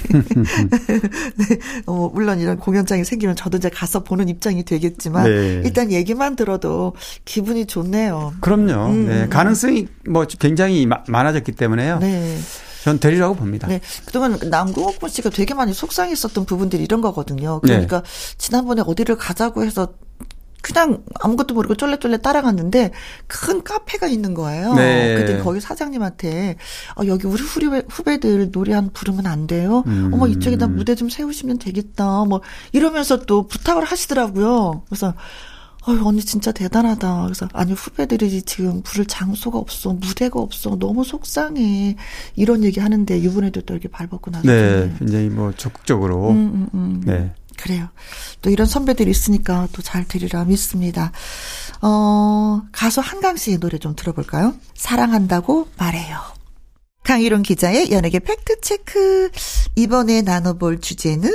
물론 이런 공연장이 생기면 저도 이제 가서 보는 입장이 되겠지만 네. 일단 얘기만 들어도 기분이 좋네요. 그럼요. 네. 가능성이 뭐 굉장히 많아졌기 때문에요. 네. 전 되리라고 봅니다. 네. 그동안 남궁옥분 씨가 되게 많이 속상했었던 부분들이 이런 거거든요. 그러니까 네. 지난번에 어디를 가자고 해서 그냥 아무것도 모르고 쫄래쫄래 따라갔는데 큰 카페가 있는 거예요. 네. 그때 거기 사장님한테 여기 우리 후배들 노래 한 부르면 안 돼요? 어머 이쪽에다 무대 좀 세우시면 되겠다. 뭐 이러면서 또 부탁을 하시더라고요. 그래서 언니 진짜 대단하다. 그래서 아니 후배들이 지금 부를 장소가 없어, 무대가 없어, 너무 속상해. 이런 얘기 하는데 이번에도 또 이렇게 발벗고 나왔어요. 네, 굉장히 뭐 적극적으로. 네. 그래요. 또 이런 선배들이 있으니까 또 잘 되리라 믿습니다. 가수 한강 씨의 노래 좀 들어볼까요? 사랑한다고 말해요. 강유론 기자의 연예계 팩트체크. 이번에 나눠볼 주제는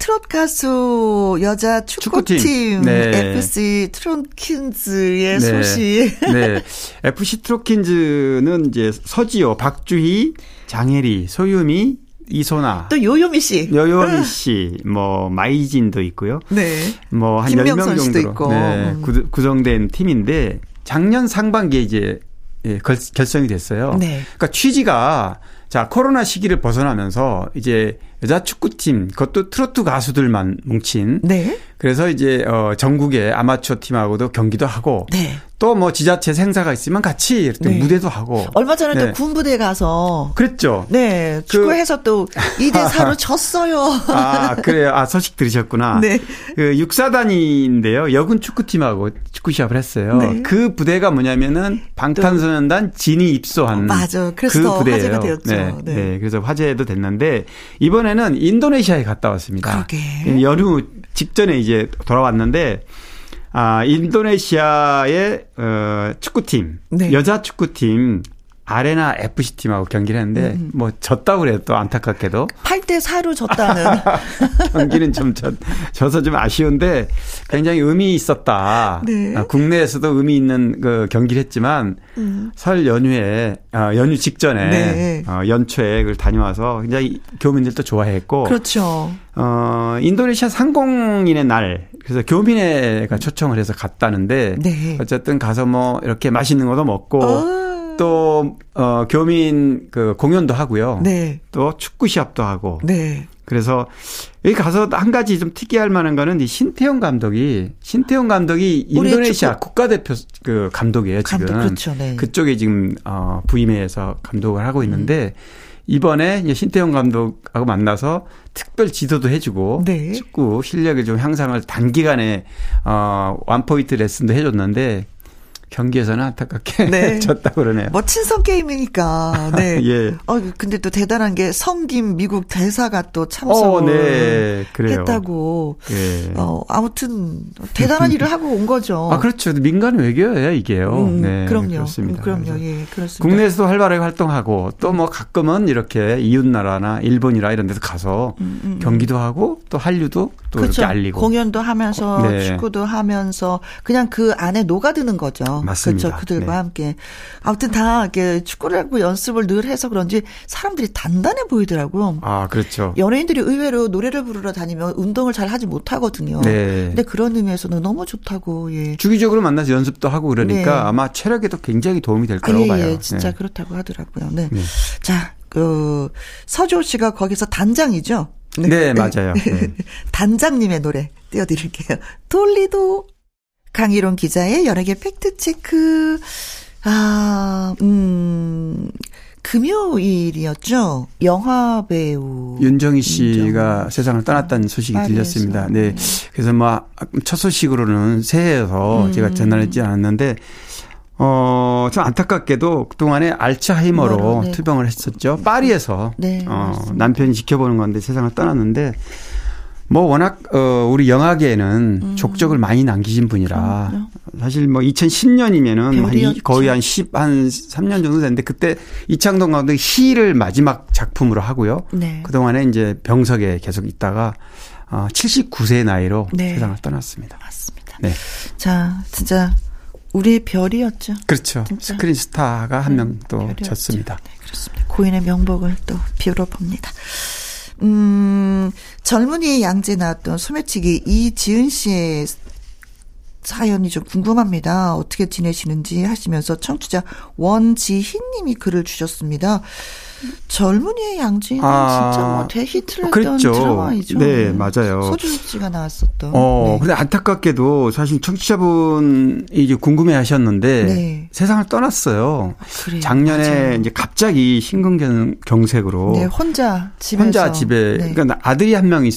트롯 가수 여자 축구팀 네. FC 트롯킨즈의 네. 소식. 네. FC 트롯킨즈는 이제 서지호, 박주희, 장혜리, 소유미, 이소나. 또 요요미 씨. 요요미 씨. 뭐 마이진도 있고요. 네. 뭐 한 10명 정도 네, 구성된 팀인데 작년 상반기에 이제 결성이 됐어요. 네. 그러니까 취지가 코로나 시기를 벗어나면서 이제 여자 축구팀 그것도 트로트 가수들만 뭉친. 네. 그래서 이제 전국의 아마추어 팀하고도 경기도 하고 네. 또 뭐 지자체 행사가 있으면 같이 네. 무대도 하고. 얼마 전에 네. 또 군부대 가서. 그랬죠. 네. 축구해서 또 2-4로 졌어요. 아, 그래요. 소식 들으셨구나. 네. 그 육사단인데요. 여군 축구팀하고 축구 시합을 했어요. 네. 그 부대가 뭐냐면은 방탄소년단 진이 입소한 맞아. 그래서 그 부대예요. 화제가 되었죠. 네. 네. 네. 그래서 화제도 됐는데 이번에는 인도네시아에 갔다 왔습니다. 그러게. 연휴 직전에 이제 돌아왔는데 인도네시아의 축구팀, 네. 여자 축구팀 아레나 FC팀하고 경기를 했는데 뭐 졌다고 그래요. 또 안타깝게도 8-4로 졌다는 경기는 좀 져서 좀 아쉬운데 굉장히 의미 있었다. 네. 국내에서도 의미 있는 그 경기를 했지만 설 연휴에 연휴 직전에 네. 연초에 그걸 다녀와서 굉장히 교민들도 좋아했고 그렇죠. 인도네시아 상공인의 날 그래서 교민회가 초청을 해서 갔다는데 네. 어쨌든 가서 뭐 이렇게 맛있는 것도 먹고 또 교민 그 공연도 하고요. 네. 또 축구 시합도 하고. 네. 그래서 여기 가서 한 가지 좀 특이할 만한 거는 이 신태용 감독이 인도네시아 국가대표 그 감독이에요 지금. 감독, 그렇죠. 네. 그쪽에 지금 부임해서 감독을 하고 있는데 이번에 신태용 감독하고 만나서 특별 지도도 해주고 네. 축구 실력의 좀 향상을 단기간에 원포인트 레슨도 해줬는데. 경기에서는 안타깝게 네. 졌다고 그러네요. 멋진 성 게임이니까. 네. 예. 근데 또 대단한 게 성김 미국 대사가 또 참석을 네. 그래요. 했다고. 예. 아무튼 대단한 일을 하고 온 거죠. 아 그렇죠. 민간 외교예요 이게요. 네. 그럼요. 그렇습니다. 그럼요. 예. 그렇습니다. 국내에서도 활발하게 활동하고 또 뭐 가끔은 이렇게 이웃 나라나 일본이라 이런 데서 가서 경기도 하고 또 한류도 또 그렇죠. 이렇게 알리고 공연도 하면서 네. 축구도 하면서 그냥 그 안에 녹아드는 거죠. 맞습니다. 그렇죠. 그들과 네. 함께. 아무튼 다 이렇게 축구를 하고 연습을 늘 해서 그런지 사람들이 단단해 보이더라고요. 아, 그렇죠. 연예인들이 의외로 노래를 부르러 다니면 운동을 잘 하지 못하거든요. 네. 근데 그런 의미에서는 너무 좋다고, 예. 주기적으로 만나서 연습도 하고 그러니까 네. 아마 체력에도 굉장히 도움이 될 거라고 봐요. 예, 진짜 네. 그렇다고 하더라고요. 네. 네. 자, 서지호 씨가 거기서 단장이죠? 네, 네 맞아요. 네. 단장님의 노래 띄워드릴게요. 돌리도. 강희룡 기자의 여러 개 팩트체크, 금요일이었죠. 영화배우. 윤정희 씨가 세상을 떠났다는 소식이 들렸습니다. 네. 그래서 막, 첫 소식으로는 새해여서 제가 전달했지 않았는데, 참 안타깝게도 그동안에 알츠하이머로 네. 투병을 했었죠. 파리에서 네, 남편이 지켜보는 건데 세상을 떠났는데, 뭐 워낙 우리 영화계에는 족적을 많이 남기신 분이라 그럼요. 사실 뭐 2010년이면은 거의 한 13년 정도 됐는데 그때 이창동 감독이 희를 마지막 작품으로 하고요. 네. 그동안에 이제 병석에 계속 있다가 79세의 나이로 네. 세상을 떠났습니다. 맞습니다. 네. 자, 진짜 우리의 별이었죠. 그렇죠. 진짜. 스크린 스타가 한 명 또 졌습니다. 네, 그렇습니다. 고인의 명복을 또 빌어봅니다. 젊은이 양재 나왔던 소매치기 이지은 씨의 사연이 좀 궁금합니다. 어떻게 지내시는지 하시면서 청취자 원지희 님이 글을 주셨습니다. 젊은이의 양지는 진짜 뭐 대히트를 했던 드라마이죠. 네, 맞아요. 서지호 씨가 나왔었던. 네. 근데 안타깝게도 사실 청취자분이 이제 궁금해 하셨는데 네. 세상을 떠났어요. 그래요. 작년에 맞아요. 이제 갑자기 심근경색으로 네, 혼자 집에 네. 그러니까 아들이 한 명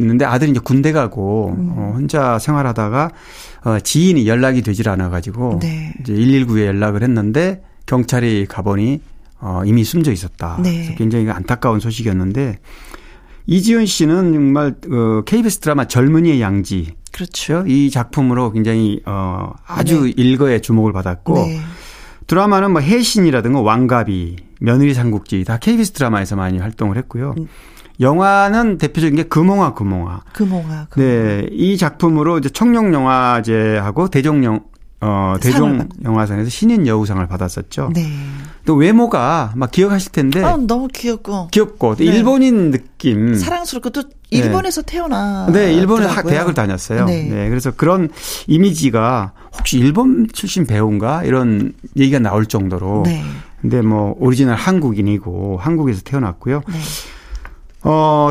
있는데 아들이 이제 군대 가고 혼자 생활하다가 지인이 연락이 되질 않아 가지고 네. 이제 119에 연락을 했는데 경찰이 가보니 이미 숨져 있었다. 네. 굉장히 안타까운 소식이었는데 이지은 씨는 정말 KBS 드라마 젊은이의 양지 그렇죠. 이 작품으로 굉장히 아주 네. 일거에 주목을 받았고 네. 드라마는 뭐 해신이라든가 왕가비, 며느리 삼국지 다 KBS 드라마에서 많이 활동을 했고요. 영화는 대표적인 게 금홍아. 네, 이 작품으로 이제 청룡영화제하고 대종영화상에서 신인 여우상을 받았었죠. 네. 또 외모가 막 기억하실 텐데. 너무 귀엽고. 네. 일본인 느낌. 사랑스럽고 또 일본에서 태어나. 네, 일본에서 대학을 다녔어요. 네. 네. 그래서 그런 이미지가 혹시 일본 출신 배우인가 이런 얘기가 나올 정도로. 네. 근데 뭐 오리지널 한국인이고 한국에서 태어났고요. 네.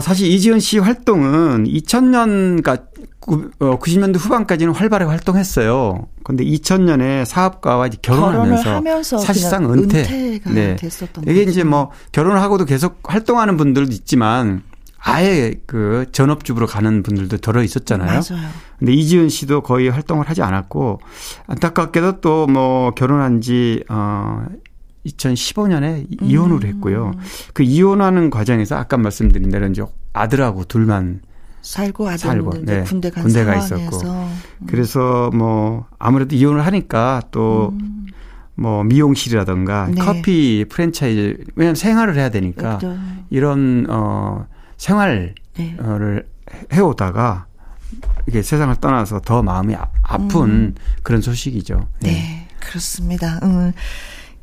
사실 이지은 씨 활동은 90년대 후반까지는 활발하게 활동했어요. 그런데 2000년에 사업가와 이제 결혼하면서 사실상 은퇴가 네. 됐었던 이게 거죠. 이제 뭐 결혼을 하고도 계속 활동하는 분들도 있지만 아예 그 전업주부로 가는 분들도 덜어 있었잖아요. 그런데 이지은 씨도 거의 활동을 하지 않았고 안타깝게도 또 뭐 결혼한 지 2015년에 이혼을 했고요. 그 이혼하는 과정에서 아까 말씀드린 대로 이제 아들하고 둘만 살고 네. 군대가 있었고 그래서 뭐 아무래도 이혼을 하니까 또 뭐 미용실이라든가 네. 커피 프랜차이즈 왜냐하면 생활을 해야 되니까 그렇죠. 이런 생활을 네. 해오다가 이렇게 세상을 떠나서 더 마음이 아픈 그런 소식이죠. 네, 네 그렇습니다.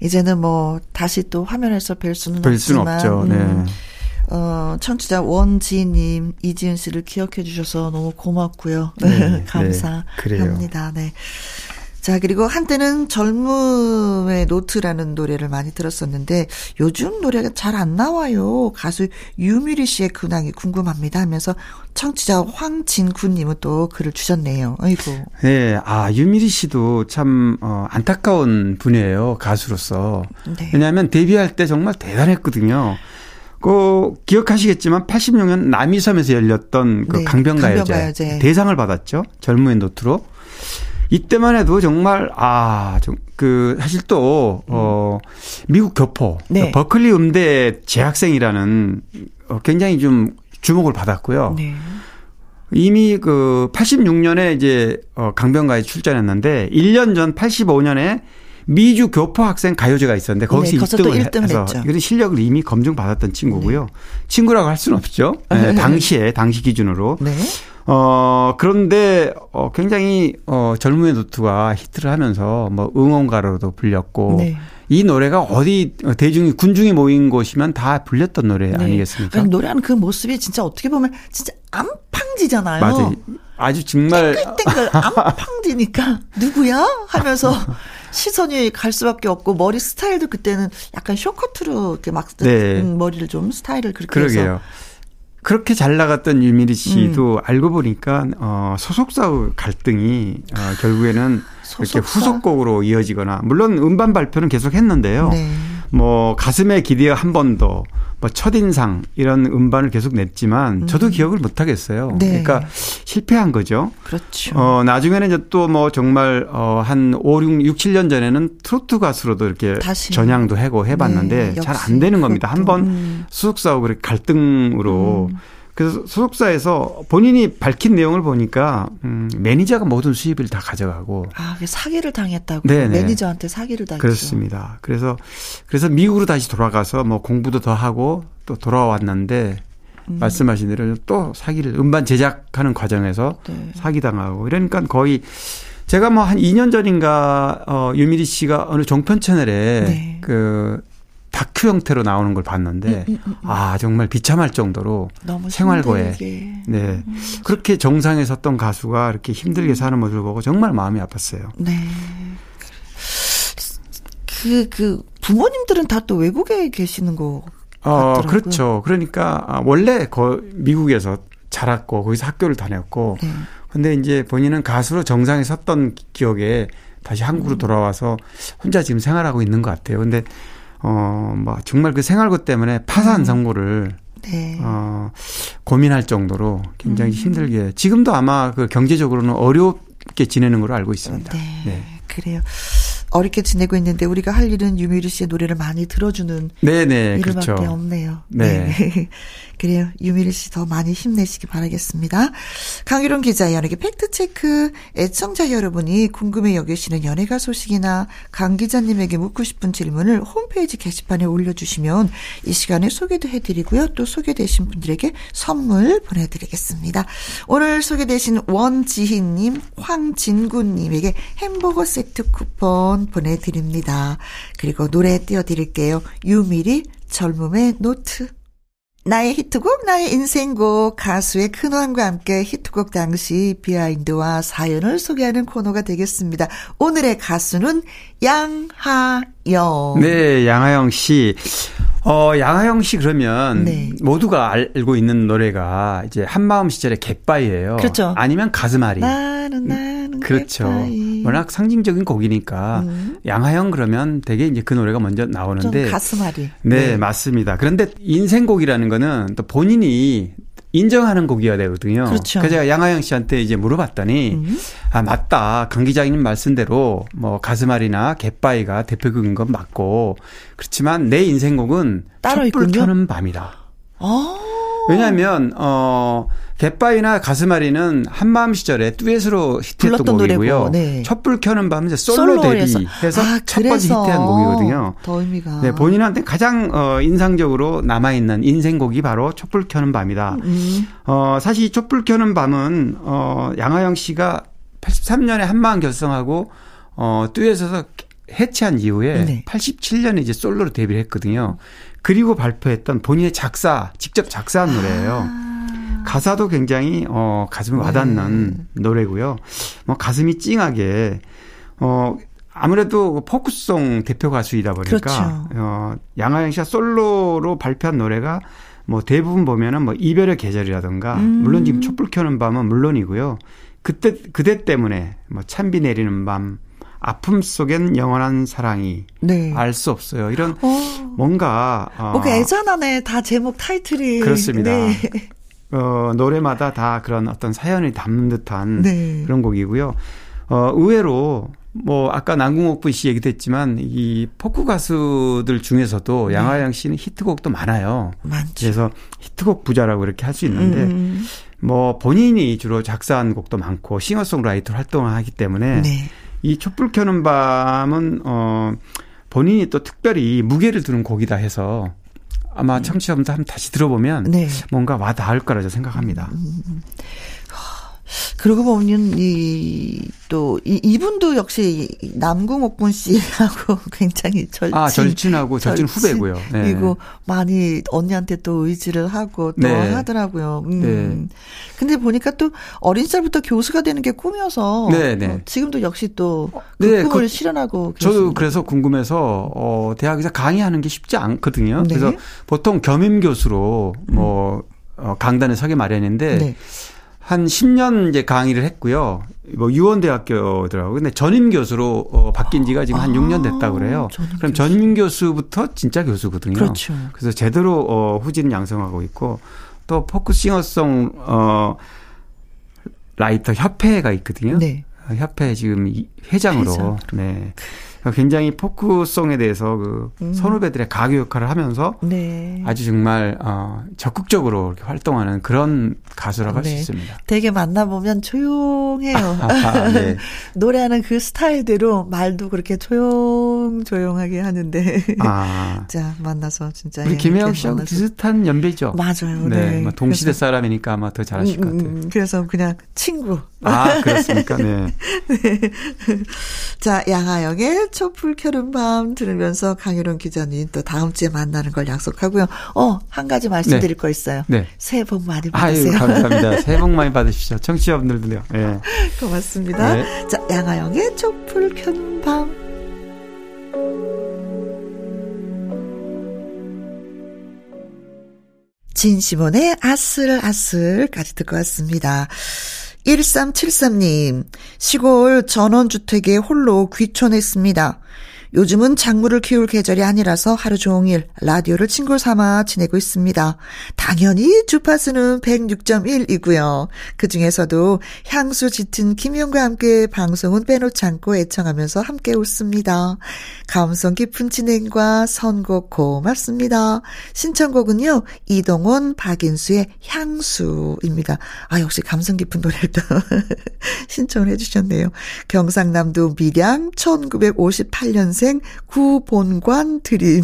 이제는 뭐 다시 또 화면에서 뵐 수는 없죠. 네. 청취자 원지님 이지은 씨를 기억해 주셔서 너무 고맙고요. 네, 감사합니다. 네. 자, 그리고 한때는 젊음의 노트라는 노래를 많이 들었었는데 요즘 노래가 잘 안 나와요. 가수 유미리 씨의 근황이 궁금합니다 하면서 청취자 황진구님은 또 글을 주셨네요. 아이고. 네, 아 유미리 씨도 참 안타까운 분이에요. 가수로서. 네. 왜냐하면 데뷔할 때 정말 대단했거든요. 기억하시겠지만 86년 남이섬에서 열렸던 그 네, 강변가요제 대상을 받았죠. 젊음의 노트로. 이때만 해도 정말 사실 또 미국 교포 네. 버클리 음대 재학생이라는 굉장히 좀 주목을 받았고요. 네. 이미 그 86년에 이제 강변가에 출전했는데 1년 전 85년에 미주 교포 학생 가요제가 있었는데 거기서 네, 1등을 해서 이런 실력을 이미 검증받았던 친구고요. 네. 친구라고 할 수는 없죠. 네, 당시 기준으로. 네. 그런데, 굉장히, 젊음의 노트가 히트를 하면서, 뭐, 응원가로도 불렸고, 네. 이 노래가 어디, 군중이 모인 곳이면 다 불렸던 노래 네. 아니겠습니까? 아니, 노래하는 그 모습이 진짜 어떻게 보면, 진짜 안팡지잖아요. 맞아요. 아주 정말. 땡글땡글 안팡지니까, 누구야? 하면서. 시선이 갈 수밖에 없고 머리 스타일도 그때는 약간 쇼커트로 이렇게 막 네. 머리를 좀 스타일을 그렇게 그러게요. 해서 그렇게 잘 나갔던 유미리 씨도 알고 보니까 소속사의 갈등이 결국에는 소속사. 이렇게 후속곡으로 이어지거나 물론 음반 발표는 계속 했는데요. 네. 뭐 가슴에 기대어 한 번 더 뭐 첫인상 이런 음반을 계속 냈지만 저도 기억을 못 하겠어요. 네. 그러니까 실패한 거죠. 그렇죠. 나중에는 또 뭐 정말 한 6, 7년 전에는 트로트 가수로도 이렇게 다시. 전향도 하고 해봤는데 네, 잘 안 되는 겁니다. 한 번 소속사하고 그렇게 갈등으로 그래서 소속사에서 본인이 밝힌 내용을 보니까 매니저가 모든 수입을 다 가져가고. 아, 사기를 당했다고. 네네. 매니저한테 사기를 당했죠. 그렇습니다. 그래서 미국으로 다시 돌아가서 뭐 공부도 더 하고 또 돌아왔는데 말씀하신 대로 또 사기를 음반 제작하는 과정에서 네. 사기당하고 이러니까 거의 제가 뭐 한 2년 전인가 유미리 씨가 어느 종편 채널에 네. 그 다큐 형태로 나오는 걸 봤는데 아 정말 비참할 정도로 생활고에 네 그렇게 정상에 섰던 가수가 이렇게 힘들게 사는 모습을 보고 정말 마음이 아팠어요. 네. 그 부모님들은 다 또 외국에 계시는 거 같더라고요. 그렇죠. 그러니까 원래 미국에서 자랐고 거기서 학교를 다녔고 네. 근데 이제 본인은 가수로 정상에 섰던 기억에 다시 한국으로 돌아와서 혼자 지금 생활하고 있는 것 같아요. 근데 뭐 정말 그 생활고 때문에 파산 선고를 네. 고민할 정도로 굉장히 힘들게 지금도 아마 그 경제적으로는 어렵게 지내는 걸로 알고 있습니다. 네. 네. 그래요. 어렵게 지내고 있는데 우리가 할 일은 유미리 씨의 노래를 많이 들어주는 네네, 일밖에 그렇죠. 없네요. 네. 네. 그래요. 유미리 씨 더 많이 힘내시기 바라겠습니다. 강유론 기자 연예계 팩트체크. 애청자 여러분이 궁금해 여기시는 연예가 소식이나 강 기자님에게 묻고 싶은 질문을 홈페이지 게시판에 올려주시면 이 시간에 소개도 해드리고요. 또 소개되신 분들에게 선물 보내드리겠습니다. 오늘 소개되신 원지희님, 황진구님에게 햄버거 세트 쿠폰 보내드립니다. 그리고 노래 띄워드릴게요. 유미리 젊음의 노트. 나의 히트곡, 나의 인생곡, 가수의 근황과 함께 히트곡 당시 비하인드와 사연을 소개하는 코너가 되겠습니다. 오늘의 가수는 양하영. 네, 양하영 씨. 양하영 씨 그러면 네. 모두가 알고 있는 노래가 이제 한마음 시절의 갯바위예요. 그렇죠. 아니면 가슴앓이. 나는 그렇죠. 갯바위. 워낙 상징적인 곡이니까 양하영 그러면 되게 이제 그 노래가 먼저 나오는데 가슴앓이. 네, 네, 맞습니다. 그런데 인생곡이라는 거는 또 본인이 인정하는 곡이어야 되거든요. 그렇죠. 그래서 제가 양하영 씨한테 이제 물어봤더니 아 맞다. 강 기자님 말씀대로 뭐 가슴앓이나 갯바위가 대표곡인 건 맞고 그렇지만 내 인생곡은 촛불 켜는 밤이다. 왜냐하면 갯바위나 가슴앓이는 한마음 시절에 듀엣으로 히트했던 곡이고요. 네. 촛불 켜는 밤 이제 솔로 데뷔해서 첫 번째 히트한 곡이거든요. 더 의미가. 네, 본인한테 가장 인상적으로 남아있는 인생곡이 바로 촛불 켜는 밤이다. 사실 이 촛불 켜는 밤은 양하영 씨가 83년에 한마음 결성하고 듀엣에서 해체한 이후에 네. 87년에 이제 솔로로 데뷔를 했거든요. 그리고 발표했던 본인의 직접 작사한 노래예요. 가사도 굉장히 가슴에 와닿는 노래고요. 뭐 가슴이 찡하게 아무래도 포크송 대표 가수이다 보니까 그렇죠. 양하영 씨가 솔로로 발표한 노래가 뭐 대부분 보면은 뭐 이별의 계절이라든가 물론 지금 촛불 켜는 밤은 물론이고요. 그대 때문에 뭐 찬비 내리는 밤 아픔 속엔 영원한 사랑이 네. 알 수 없어요. 이런 뭔가 애잔하네. 다 제목 타이틀이 그렇습니다. 네. 노래마다 다 그런 어떤 사연을 담는 듯한 네. 그런 곡이고요. 의외로 뭐 아까 남궁옥분 씨 얘기도 했지만 이 포크 가수들 중에서도 양하영 씨는 히트곡도 많아요. 많죠. 그래서 히트곡 부자라고 이렇게 할 수 있는데 뭐 본인이 주로 작사한 곡도 많고 싱어송라이터 활동을 하기 때문에 네. 이 촛불 켜는 밤은 본인이 또 특별히 무게를 두는 곡이다 해서 아마 청취자분들 한번 다시 들어보면 네. 뭔가 와 닿을 거라고 생각합니다. 그러고 보면 이분도 역시 남궁옥분 씨하고 굉장히 절친하고 절친 후배고요. 네. 그리고 많이 언니한테 또 의지를 하고 또 네. 하더라고요. 네. 근데 보니까 또 어린 시절부터 교수가 되는 게 꿈이어서 네, 네. 지금도 역시 또 그 네, 꿈을 실현하고 계십니다. 저도 그래서 궁금해서 대학에서 강의하는 게 쉽지 않거든요. 네. 그래서 보통 겸임 교수로 뭐 강단에 서게 마련인데. 네. 한 10년 이제 강의를 했고요. 뭐 유원대학교더라고요. 근데 전임 교수로 바뀐 지가 지금 한 6년 됐다고 그래요. 그럼 전임 교수부터 진짜 교수거든요. 그렇죠. 그래서 제대로 후진 양성하고 있고 또 포크싱어송 라이터 협회가 있거든요. 네. 협회 지금 회장으로. 네. 굉장히 포크송에 대해서 그 선후배들의 가교 역할을 하면서 네. 아주 정말 적극적으로 이렇게 활동하는 그런 가수라고 할 수 있습니다. 되게 만나보면 조용해요. 네. 노래하는 그 스타일대로 말도 그렇게 조용하게 하는데 자 만나서 진짜 우리 김혜영 씨하고 비슷한 연배죠. 맞아요. 네, 네. 동시대 사람이니까 아마 더 잘하실 것 같아요. 그래서 그냥 친구. 그렇습니까? 네. 네. 자 양하영의 촛불 켜는 밤 들으면서 강유론 기자님 또 다음 주에 만나는 걸 약속하고요. 한 가지 말씀드릴 거 있어요. 네. 새해 복 많이 받으세요. 감사합니다. 새해 복 많이 받으십시오. 청취자분들도요. 네. 고맙습니다. 네. 자 양하영의 촛불 켜는 밤. 진시몬의 아슬아슬까지 듣고 왔습니다. 1373님, 시골 전원주택에 홀로 귀촌했습니다. 요즘은 작물을 키울 계절이 아니라서 하루 종일 라디오를 친구 삼아 지내고 있습니다. 당연히 주파수는 106.1이고요. 그중에서도 향수 짙은 김윤과 함께 방송은 빼놓지 않고 애청하면서 함께 웃습니다. 감성 깊은 진행과 선곡 고맙습니다. 신청곡은요. 이동원 박인수의 향수입니다. 역시 감성 깊은 노래를 또 신청을 해주셨네요. 경상남도 밀양 1958년 9본관 드림.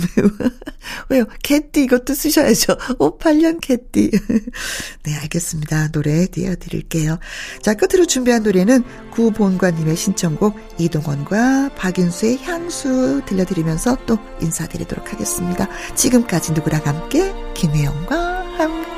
왜요? 개띠 이것도 쓰셔야죠. 58년 개띠. 네, 알겠습니다. 노래 띄워드릴게요. 자, 끝으로 준비한 노래는 9본관님의 신청곡 이동원과 박인수의 향수 들려드리면서 또 인사드리도록 하겠습니다. 지금까지 누구랑 함께 김혜영과 함께.